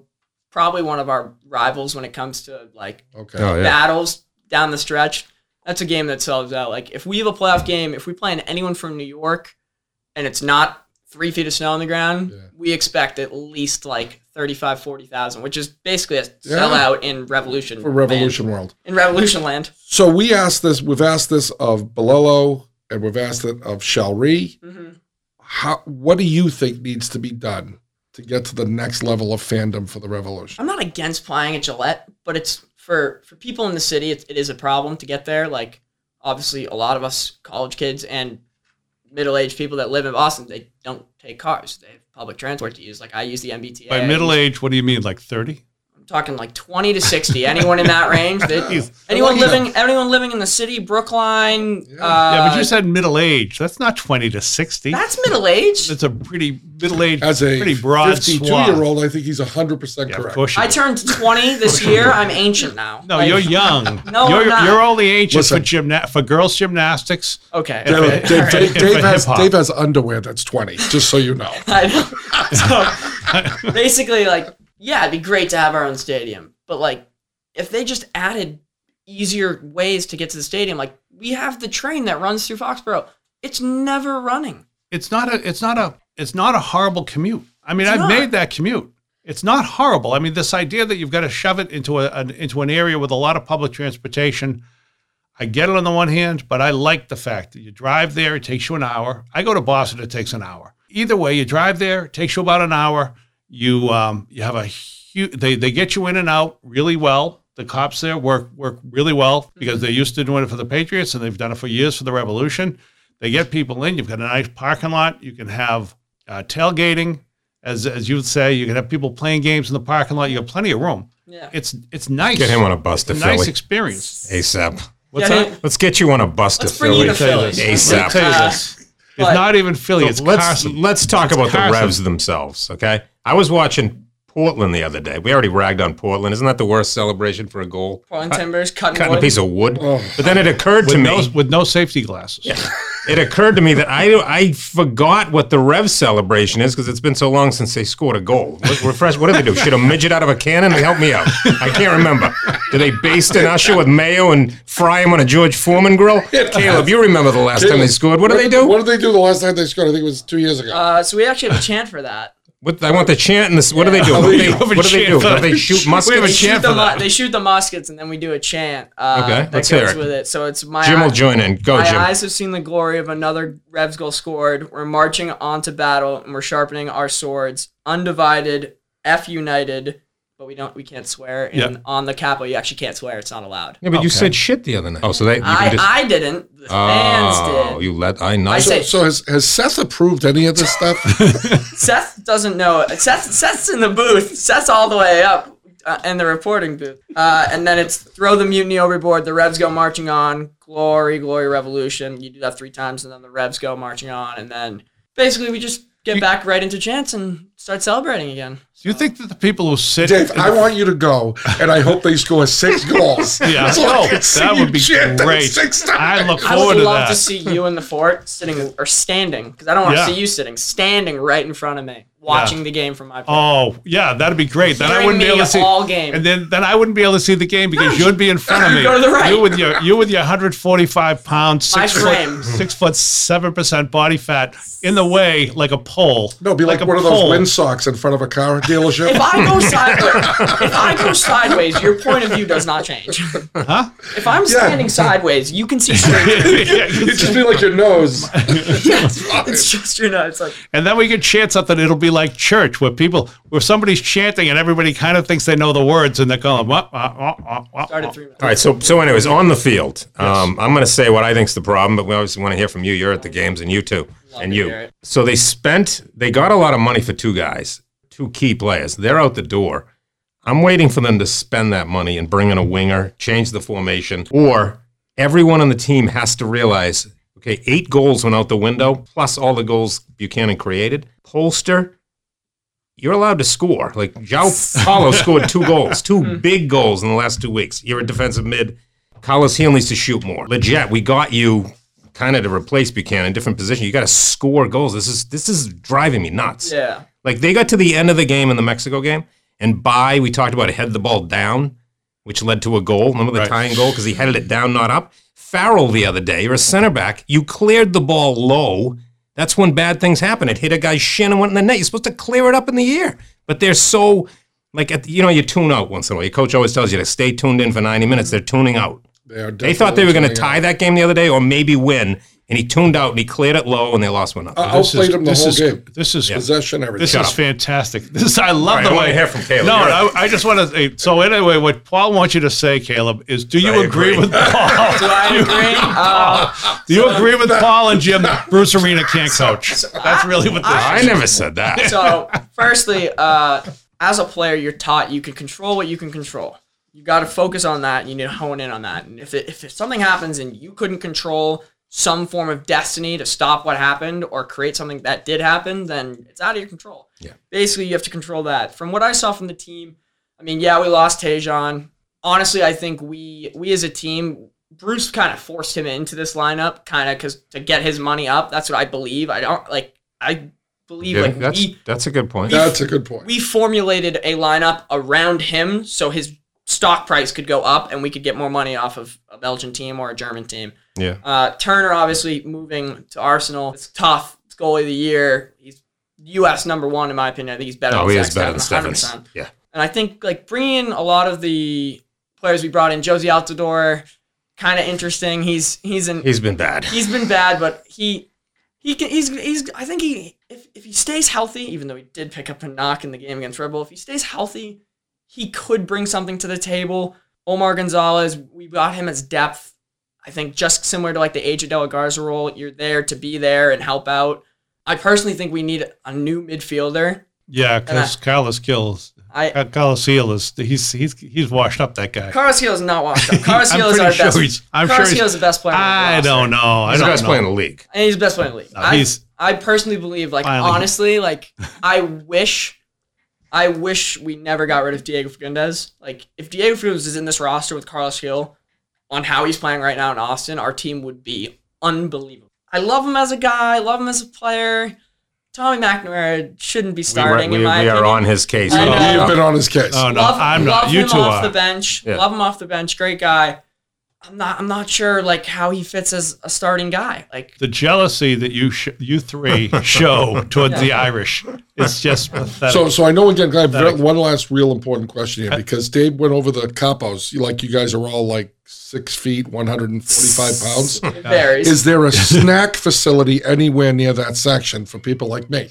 probably one of our rivals when it comes to like okay. oh, battles yeah. down the stretch. That's a game that sells out. Like if we have a playoff game, if we play in anyone from New York, and it's not three feet of snow on the ground, yeah. we expect at least like thirty-five, forty thousand, which is basically a sellout yeah. in Revolution. For Revolution land. World. In Revolution Land. So we asked this, we've asked this of Bilello, and we've asked it of Shalri. Mm-hmm. How? What do you think needs to be done to get to the next level of fandom for the Revolution? I'm not against playing at Gillette, but it's for, for people in the city, it, it is a problem to get there. Like, obviously, a lot of us college kids and middle-aged people that live in Boston, they don't take cars. They have public transport to use. Like I use the M B T A. By middle age, what do you mean? Like thirty? I'm talking like twenty to sixty. Anyone in that range? They, anyone living? Enough. Anyone living in the city, Brookline? Yeah, uh, yeah but you said middle age. That's not twenty to sixty. That's middle age. It's a pretty middle age. As a pretty broad fifty-two-year-old, I think he's one hundred percent yeah, correct. I turned twenty this year. I'm ancient now. No, like, you're young. No, you're, I'm not. You're only ancient Listen, for gymna- for girls' gymnastics. Okay. Dave, it, Dave, right. Dave, Dave, has, Dave has underwear that's twenty. Just so you know. I know. So basically, like. Yeah, it'd be great to have our own stadium. But, like, if they just added easier ways to get to the stadium, like, we have the train that runs through Foxborough. It's never running. It's not a it's not a, it's not a horrible commute. I mean, it's I've not. made that commute. It's not horrible. I mean, this idea that you've got to shove it into, a, an, into an area with a lot of public transportation, I get it on the one hand, but I like the fact that you drive there, it takes you an hour. I go to Boston, it takes an hour. Either way, you drive there, it takes you about an hour. You um you have a huge they they get you in and out really well. The cops there work work really well because mm-hmm. they're used to doing it for the Patriots and they've done it for years for the Revolution. They get people in. You've got a nice parking lot. You can have uh, tailgating, as as you would say. You can have people playing games in the parking lot. You have plenty of room. Yeah, it's it's nice. Get him on a bus to Philly. Nice experience. ASAP. What's yeah, that? Let's get you on a bus to Philly. Let's bring you to Philly. ASAP. ASAP. It's but, not even Philly. So it's let's, Carson. Let's talk it's about Carson. The Revs themselves, okay? I was watching Portland the other day. We already ragged on Portland. Isn't that the worst celebration for a goal? Portland Timbers, cutting, cutting wood. Cutting a piece of wood. Oh. But then it occurred with to no, me. With no safety glasses. Yeah. It occurred to me that I I forgot what the Revs celebration is because it's been so long since they scored a goal. What, refresh, what did they do? Shoot a midget out of a cannon? Help me out. I can't remember. Do they baste an usher with mayo and fry him on a George Foreman grill? Caleb, you remember the last Caleb, time they scored. What did they do? What did they do the last time they scored? I think it was two years ago. Uh, so we actually have a chant for that. What, I want the chant and this. What do they do? What do they, what do they do? Don't they shoot muskets? They shoot, the, they shoot the muskets and then we do a chant. Uh, okay, that let's goes hear it. With it. So it's my Jim will join in. Go, my Jim. My eyes have seen the glory of another Revs goal scored. We're marching on to battle and we're sharpening our swords. Undivided, F united, but we don't. We can't swear. And yep. on the Capitol, you actually can't swear. It's not allowed. Yeah, but okay. you said shit the other night. Oh, so they. You I, just... I didn't. The fans oh, did. Oh, you let I know. I so, say, so has, has Seth approved any of this stuff? Seth doesn't know. Seth, Seth's in the booth. Seth's all the way up uh, in the reporting booth. Uh, and then it's throw the mutiny overboard. The Revs go marching on. Glory, glory, revolution. You do that three times, and then the Revs go marching on. And then basically we just get you, back right into chants and start celebrating again. So. You think that the people who sit... Dave, I the, want you to go, and I hope they score six goals. Yeah, so oh, that would be great. Six I look forward to that. I would love to, to see you in the fort sitting or standing, because I don't want to yeah. see you sitting, standing right in front of me, watching yeah. the game from my point. Oh, yeah, that'd be great. Then I wouldn't be able to see all game. And then, then I wouldn't be able to see the game because no, you'd be in front of me. Go to the right. You with your you with your one hundred forty-five pound, six foot, six foot seven percent body fat in the way like a pole. No, be like, like one of those windsocks in front of a car dealership. If I go sideways, if I go sideways, your point of view does not change. Huh? If I'm standing yeah. sideways, you can see straight. yeah, you it just be like your nose. yeah, it's, it's just your nose. It's like, and then we can chant something. It'll be like church where people where somebody's chanting and everybody kind of thinks they know the words and they're going wah, wah, wah, wah, wah. Started three minutes. All right, so so anyways, on the field um yes. I'm going to say what I think's the problem, but we obviously want to hear from you. You're at the games and you too. Love and you so they spent they got a lot of money for two guys, two key players. They're out the door. I'm waiting for them to spend that money and bring in a winger, change the formation, or everyone on the team has to realize, okay, eight goals went out the window plus all the goals Buchanan created. Polster, you're allowed to score. Like, João Paulo scored two goals, two big goals in the last two weeks. You're a defensive mid. Carlos Hill needs to shoot more. Legit, we got you kind of to replace Buchanan, different position. You got to score goals. This is this is driving me nuts. Yeah. Like, they got to the end of the game in the Mexico game, and by, we talked about it, head the ball down, which led to a goal. Remember the right. tying goal because he headed it down, not up? Farrell the other day, you're a center back. You cleared the ball low. That's when bad things happen. It hit a guy's shin and went in the net. You're supposed to clear it up in the air. But they're so, like, at the, you know, you tune out once in a while. Your coach always tells you to stay tuned in for ninety minutes. They're tuning out. They, are they thought they were going to tie out. That game the other day or maybe win, and he tuned out and he cleared it low and they lost one up. Uh, I'll play them the whole is, game. This is yeah. possession, everything. This Shut is up. Fantastic. This I love right, the I way. I want to hear from Caleb. No, right. I, I just want to say, so anyway, what Paul wants you to say, Caleb, is do you agree. agree with Paul? Do I agree? Uh, do you so, agree with Paul and Jim that Bruce Arena can't coach? So, so, That's really what this I, is. I never said that. So, firstly, uh, as a player, you're taught you can control what you can control. You got to focus on that. And you need to hone in on that. And if it, if something happens and you couldn't control some form of destiny to stop what happened or create something that did happen, then it's out of your control. Yeah. Basically, you have to control that. From what I saw from the team, I mean, yeah, we lost Tejan. Honestly, I think we we as a team, Bruce kind of forced him into this lineup, kind of because to get his money up. That's what I believe. I don't like. I believe yeah, like that's we, that's a good point. We, that's a good point. We formulated a lineup around him so his stock price could go up and we could get more money off of a Belgian team or a German team. Yeah. Uh, Turner obviously moving to Arsenal. It's tough. It's goalie of the year. He's U S number one in my opinion. I think he's better. Oh, no, he is better than Stevens. Yeah. And I think like bringing in a lot of the players we brought in, Jose Altidore, kind of interesting. He's he's an he's been bad. He's been bad, but he he can, he's he's I think he if if he stays healthy, even though he did pick up a knock in the game against Red Bull, if he stays healthy, he could bring something to the table. Omar Gonzalez, we got him as depth. I think just similar to like the Adja De La Garza role, you're there to be there and help out. I personally think we need a new midfielder. Yeah, because Carlos Kiel, Carlos Kiel is he's he's he's washed up. That guy. Carlos Kiel is not washed up. Carlos Kiel is our sure best. I'm Carlos sure Kiel is the best player. I in the don't know. He's I don't the best know. player in the league. And he's the best player in the league. No, I, he's, I personally believe, like finally. honestly, like I wish. I wish we never got rid of Diego Fagundez. Like, if Diego Fagundez is in this roster with Carlos Kiel on how he's playing right now in Austin, our team would be unbelievable. I love him as a guy. I love him as a player. Tommy McNamara shouldn't be starting, we were, we, in my we opinion. We are on his case. We've been on his case. Oh, no, love, I'm love not. You two are. Love him off the bench. Yeah. Love him off the bench. Great guy. I'm not I'm not sure, like, how he fits as a starting guy. Like the jealousy that you sh- you three show towards yeah. the Irish is just pathetic. So, so I know, again, I have one last real important question here, because Dave went over the cop-outs. Like, you guys are all, like, six feet, one hundred forty-five pounds. It varies. Is there a snack facility anywhere near that section for people like me?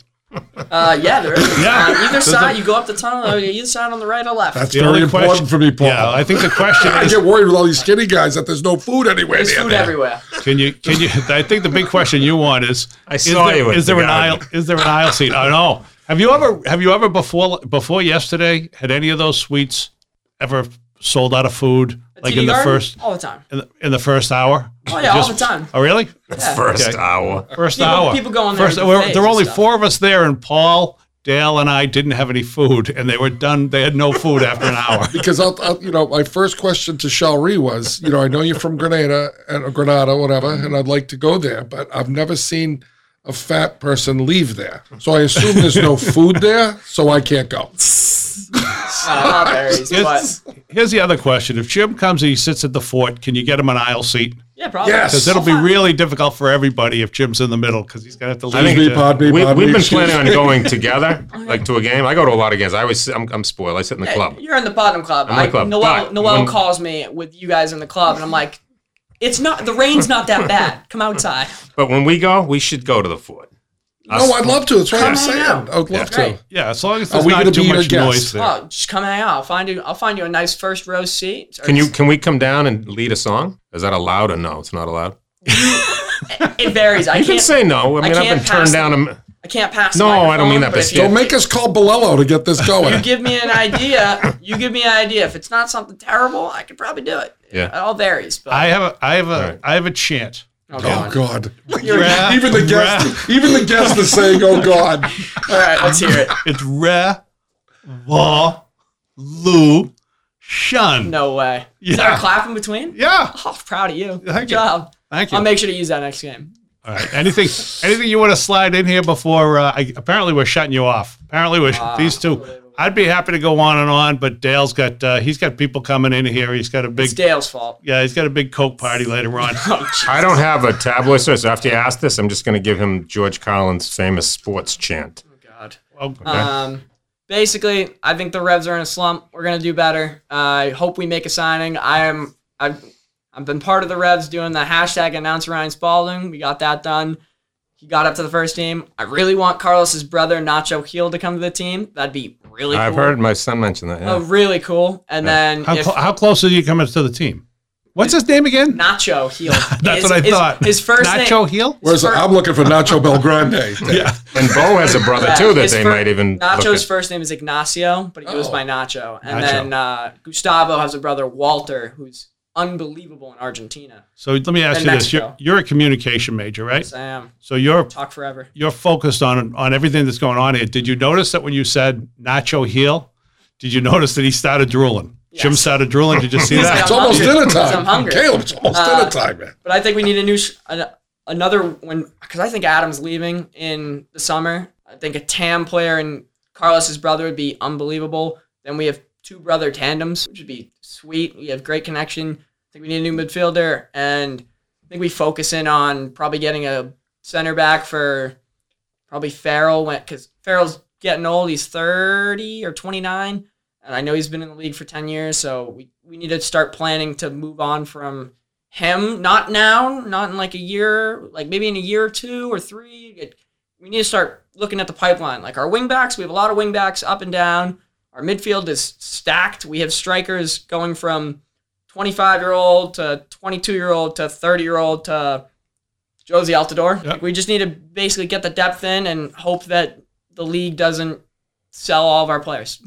Uh, yeah, there is. Yeah. On either side, you go up the tunnel, either side on the right or left. That's very important question. for me, Paul. Yeah, I think the question is... I get worried with all these skinny guys that there's no food anywhere. There's food there. everywhere. Can you, can you? I think the big question you want is... I saw is there, you. Is there, the an aisle, is there an aisle seat? I know. Have you ever, have you ever before before yesterday, had any of those suites ever sold out of food? At like T D in the Garden? first... All the time. In the, in the first hour? Oh, yeah, Just, all the time. Oh, really? Yeah. First okay. hour. First people, hour. People go on there. First, there were only four of us there, and Paul, Dale, and I didn't have any food, and they were done. They had no food after an hour. Because, I'll, I'll, you know, my first question to Shalri was, you know, I know you're from Grenada, and, or Granada, whatever, and I'd like to go there, but I've never seen a fat person leave there. So I assume there's no food there, so I can't go. uh, berries, here's, here's the other question. If Jim comes and he sits at the fort, can you get him an aisle seat? Yeah, probably. Yes. Because it'll be really difficult for everybody if Jim's in the middle, because he's going to have to leave. I think to, pod, we, pod, we've pod, been planning on going together, like to a game. I go to a lot of games. I always, I'm, I'm spoiled. I sit in the yeah, club. You're in the bottom club. I'm in the club. Noel, Noel when, calls me with you guys in the club, and I'm like, it's not, the rain's not that bad. Come outside. But when we go, we should go to the fort. Us. No, I'd love to. That's what I'm saying. Out. I would love yeah. to. Yeah, as long as there's not too much noise there. Oh, just come hang out. I'll find you. I'll find you a nice first row seat. Can you? Can we come down and lead a song? Is that allowed or no? It's not allowed. It varies. I you can say no. I mean, I I've been turned down. A, I can't pass. No, I don't mean that. But don't make us call Bilello to get this going. You give me an idea. You give me an idea. If it's not something terrible, I could probably do it. Yeah, it all varies. But I have a. I have a. Right. I have a chant. Oh, oh God! Ra- even the guest, ra- even the guest is saying, "Oh God!" All right, let's hear it. It's Revolution. No way. Yeah. Is there a clap in between? Yeah. Oh, proud of you. Thank Good you. Job. Thank you. I'll make sure to use that next game. All right. Anything, anything you want to slide in here before? Uh, I, apparently, we're shutting you off. Apparently, we're wow. these two. I'd be happy to go on and on, but Dale's got uh, he's got people coming in here. He's got a big. It's Dale's fault. Yeah, he's got a big Coke party later on. Oh, I don't have a tabloid source, so after you ask this, I'm just going to give him George Collins' famous sports chant. Oh God. Okay. Um, basically, I think the Revs are in a slump. We're going to do better. Uh, I hope we make a signing. I am. I've I've been part of the Revs doing the hashtag announcer Ryan Spalding. We got that done. He got up to the first team. I really want Carlos's brother, Nacho Heal, to come to the team. That'd be really cool. I've heard my son mention that, yeah. Oh, really cool. And yeah. then... How, if, cl- how close are you coming to the team? What's his name again? Nacho Heal. That's his, what I his, thought. His first Nacho name. Nacho Heal? Where's first, I'm looking for Nacho Belgrande. Yeah. And Bo has a brother, yeah, too, that they first, might even Nacho's first name is Ignacio, but he oh. goes by Nacho. And Nacho. then uh, Gustavo has a brother, Walter, who's unbelievable in Argentina. So let me ask you Mexico. this. You're, you're a communication major, right? Yes, I am. So you're, Talk forever. you're focused on, on everything that's going on here. Did you notice that when you said Nacho Heal, did you notice that he started drooling? Yes. Jim started drooling. Did you see that? It's almost dinner time. I'm hungry. Caleb, it's almost uh, dinner time, man. But I think we need a new, uh, another one, because I think Adam's leaving in the summer. I think a T A M player and Carlos's brother would be unbelievable. Then we have two brother tandems, which would be sweet. We have great connection. I think we need a new midfielder. And I think we focus in on probably getting a center back for probably Farrell, because Farrell's getting old. He's thirty or twenty-nine. And I know he's been in the league for ten years, so we, we need to start planning to move on from him. Not now, not in like a year, like maybe in a year or two or three. It, we need to start looking at the pipeline. Like our wing backs, we have a lot of wing backs up and down. Our midfield is stacked. We have strikers going from twenty-five-year-old to twenty-two-year-old to thirty-year-old to Jose Altidore. Yep. We just need to basically get the depth in and hope that the league doesn't sell all of our players.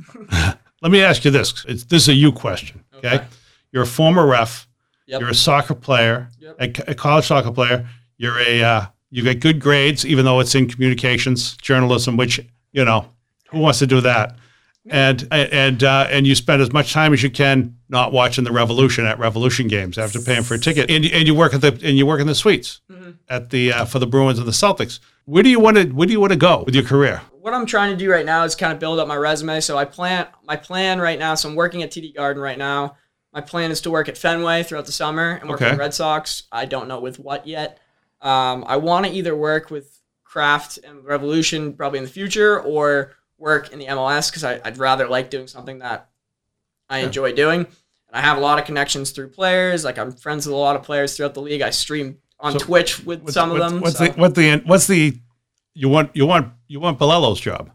Let me ask you this. It's, this is a you question, okay? okay? You're a former ref. Yep. You're a soccer player, yep. a, a college soccer player. You're a, uh, you get good grades, even though it's in communications, journalism, which, you know, who wants to do that? And and uh, and you spend as much time as you can not watching the Revolution at Revolution games after paying for a ticket, and you, and you work at the and you work in the suites mm-hmm. at the uh, for the Bruins and the Celtics. Where do you want to Where do you want to go with your career? What I'm trying to do right now is kind of build up my resume. So I plan my plan right now. So I'm working at T D Garden right now. My plan is to work at Fenway throughout the summer and work okay. at Red Sox. I don't know with what yet. Um, I want to either work with Kraft and Revolution probably in the future, or work in the M L S, because I'd rather like doing something that I enjoy doing. And I have a lot of connections through players. Like I'm friends with a lot of players throughout the league. I stream on so Twitch with some of them. What's so. the what the what's the you want you want you want Bilello's job?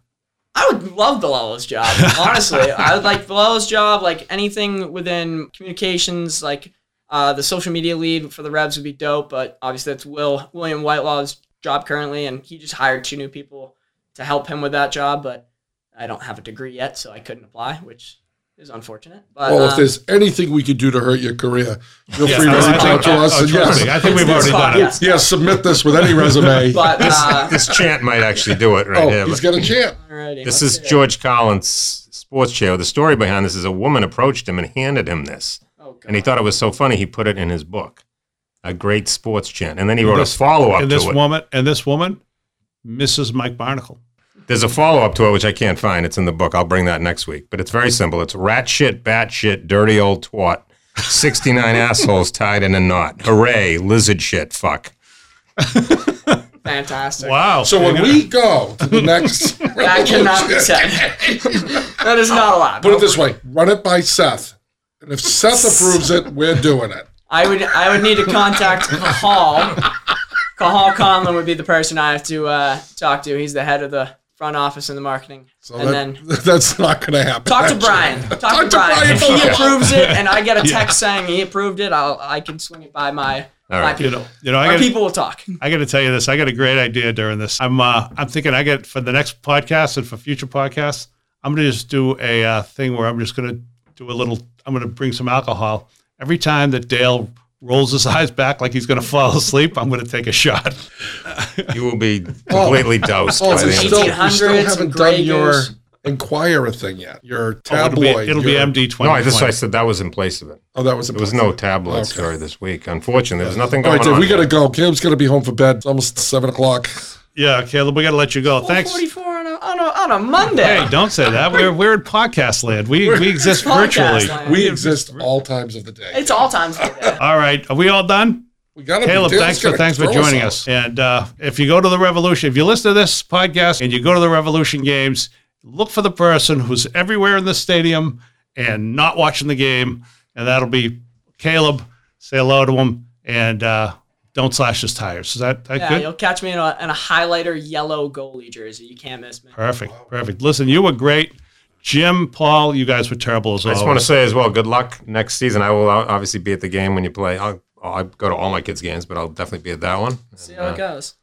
I would love Bilello's job. Honestly, I would like Bilello's job. Like anything within communications, like uh, the social media lead for the Rebs would be dope. But obviously, that's Will William Whitelaw's job currently, and he just hired two new people to help him with that job, but I don't have a degree yet, so I couldn't apply, which is unfortunate. But, well, um, if there's anything we could do to hurt your career, feel yes, free to reach out to us. Oh, and yes, I think we've already done it. Yes, yeah. yeah, submit this with any resume. But, uh, this, this chant might actually do it right oh, here. He's got a chant. Alrighty, this is George it. Collins' sports chair. The story behind this is a woman approached him and handed him this, oh, God. and he thought it was so funny he put it in his book, a great sports chant. And then he wrote this, a follow-up and to this it. Woman, and this woman, Missus Mike Barnacle. There's a follow-up to it, which I can't find. It's in the book. I'll bring that next week. But it's very simple. It's rat shit, bat shit, dirty old twat, sixty-nine assholes tied in a knot. Hooray, lizard shit, fuck. Fantastic. Wow. So when we go to the next... that cannot be said. That is not allowed. Put it this way. Run it by Seth. And if Seth approves it, we're doing it. I would, I would need to contact Cahal. Cahal Conlon would be the person I have to uh, talk to. He's the head of the... front office and the marketing, so and that, then that's not going to happen. Talk actually. to Brian. Talk, talk to Brian. Brian. If he approves it, and I get a text yeah. saying he approved it, I'll I can swing it by my, All right. my people. You know, you know, I Our gotta, people will talk. I got to tell you this. I got a great idea during this. I'm uh, I'm thinking I get for the next podcast and for future podcasts. I'm going to just do a uh, thing where I'm just going to do a little. I'm going to bring some alcohol every time that Dale rolls his eyes back like he's going to fall asleep, I'm going to take a shot. You will be completely oh. dosed. Oh, by the still, you still haven't done your Enquirer thing yet. Your tabloid. Oh, it'll be, it'll be M D twenty. No, that's why I said that was in place of it. Oh, that was in place of it. There was no tabloid okay. story this week. Unfortunately, there's nothing going on. All right, dude, we got to go. Caleb's going to be home for bed. It's almost seven o'clock. Yeah, Caleb, we got to let you go. Thanks. forty-four on a, on a, on a Monday. Hey, don't say that. We're we're in podcast land. We we're, we exist virtually. Land. We exist all times of the day. It's all times of the day. All right. Are we all done? We got to Caleb, thanks for, thanks for joining us. us. And uh, if you go to the Revolution, if you listen to this podcast and you go to the Revolution games, look for the person who's everywhere in the stadium and not watching the game, and that'll be Caleb. Say hello to him, and uh don't slash his tires. Is that, that yeah, good? Yeah, you'll catch me in a, in a highlighter yellow goalie jersey. You can't miss me. Perfect, perfect. Listen, you were great. Jim, Paul, you guys were terrible as well. I just want to say as well, good luck next season. I will obviously be at the game when you play. I'll, I'll go to all my kids' games, but I'll definitely be at that one. See how uh, it goes.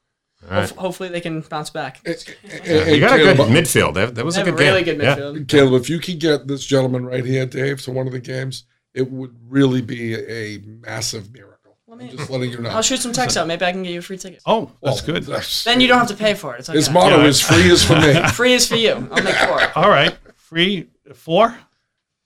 Right. Hopefully they can bounce back. It, it, yeah. You got a good midfield. That, that was a good really game. Good midfield. Yeah. Caleb, if you could get this gentleman right here, Dave, to one of the games, it would really be a massive miracle. Let me, just letting you know. I'll shoot some texts out. Maybe I can get you a free ticket. Oh, that's well, good. That's, then you don't have to pay for it. It's okay. His motto yeah. is free is for me. Free is for you. I'll make four. All right. Free four.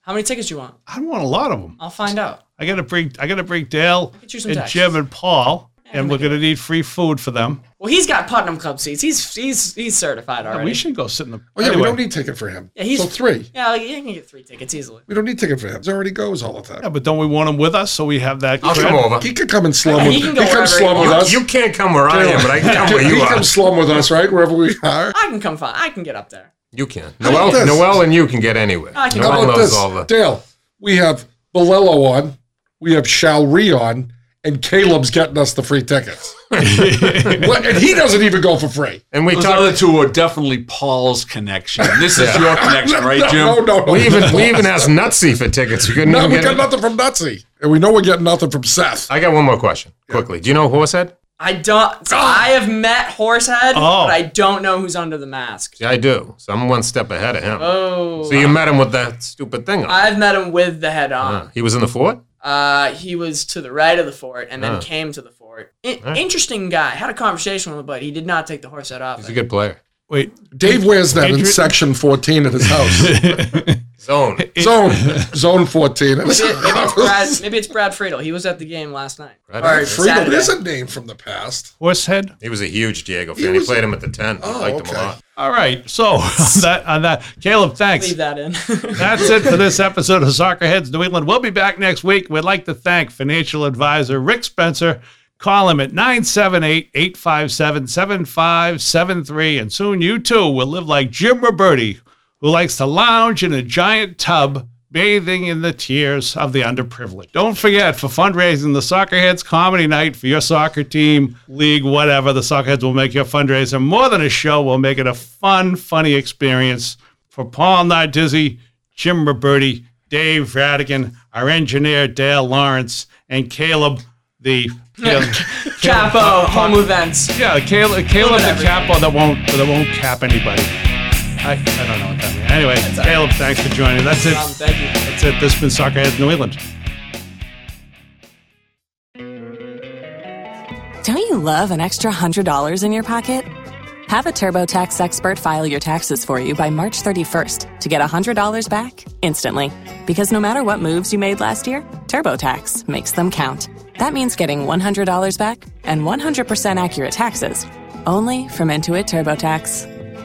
How many tickets do you want? I don't want a lot of them. I'll find out. I got to bring I got to bring Dale and texts. Jim and Paul. And we're going to need free food for them. Well, he's got Putnam Club seats. He's he's he's certified already. Yeah, we should go sit in the... Oh, yeah, anyway. We don't need ticket for him. Yeah, he's, so three. Yeah, you can get three tickets easily. We don't need ticket for him. He already goes all the time. Yeah, but don't we want him with us so we have that... I'll come over. He could come and slum with, he can go he come slum with us. You can't come where I am, but I can come where you he are. He can slum with us, right, wherever we are. I can come fine. I can get up there. You can. Noel, Noel and you can get anywhere. I can Noel knows all the... Dale, we have Bilello on. We have Shalri on. And Caleb's getting us the free tickets. And he doesn't even go for free. And we Those talk- other two are definitely Paul's connection. This is yeah. your connection, right, Jim? No, no, no. We even, we even asked Nutsy for tickets. We couldn't no, we got nothing from Nutsy. And we know we're getting nothing from Seth. I got one more question, yeah. quickly. Do you know Horsehead? I don't. So I have met Horsehead, oh. but I don't know who's under the mask. Yeah, I do. So I'm one step ahead of him. Oh. So you met him with that stupid thing on. I've met him with the head on. Uh, he was in the fort? Uh, he was to the right of the fort and then oh. came to the fort. In- right. Interesting guy. Had a conversation with him, but he did not take the horse head off. He's a good player. Wait, Dave wears that Adrian? In section fourteen of his house. Zone. Zone. Zone fourteen. Maybe, it, maybe, it's Brad, maybe it's Brad Friedel. He was at the game last night. Brad or Friedel is a name from the past. Horsehead? He was a huge Diego fan. He, he played a... him at the ten. Oh, I liked okay. him a lot. All right. So on that, on that, Caleb, thanks. Leave that in. That's it for this episode of Soccer Heads New England. We'll be back next week. We'd like to thank financial advisor Rick Spencer. Call him at nine seven eight, eight five seven, seven five seven three, and soon you too will live like Jim Ruberti, who likes to lounge in a giant tub, bathing in the tears of the underprivileged. Don't forget, for fundraising, the Soccerheads Comedy Night for your soccer team, league, whatever, the Soccerheads will make your fundraiser more than a show. We'll make it a fun, funny experience. For Paul Nardizzi, Jim Ruberti, Dave Rattigan, our engineer, Dale Lawrence, and Caleb, the... Yeah, Capo uh, home events. Yeah, Caleb, Caleb the Capo that won't that won't cap anybody. I, I don't know what that means. Anyway, that's Caleb, right. Thanks for joining. That's it. Um, thank you. That's it. This has been Soccer Heads New England. Don't you love an extra hundred dollars in your pocket? Have a TurboTax expert file your taxes for you by March thirty-first to get one hundred dollars back instantly. Because no matter what moves you made last year, TurboTax makes them count. That means getting one hundred dollars back and one hundred percent accurate taxes only from Intuit TurboTax.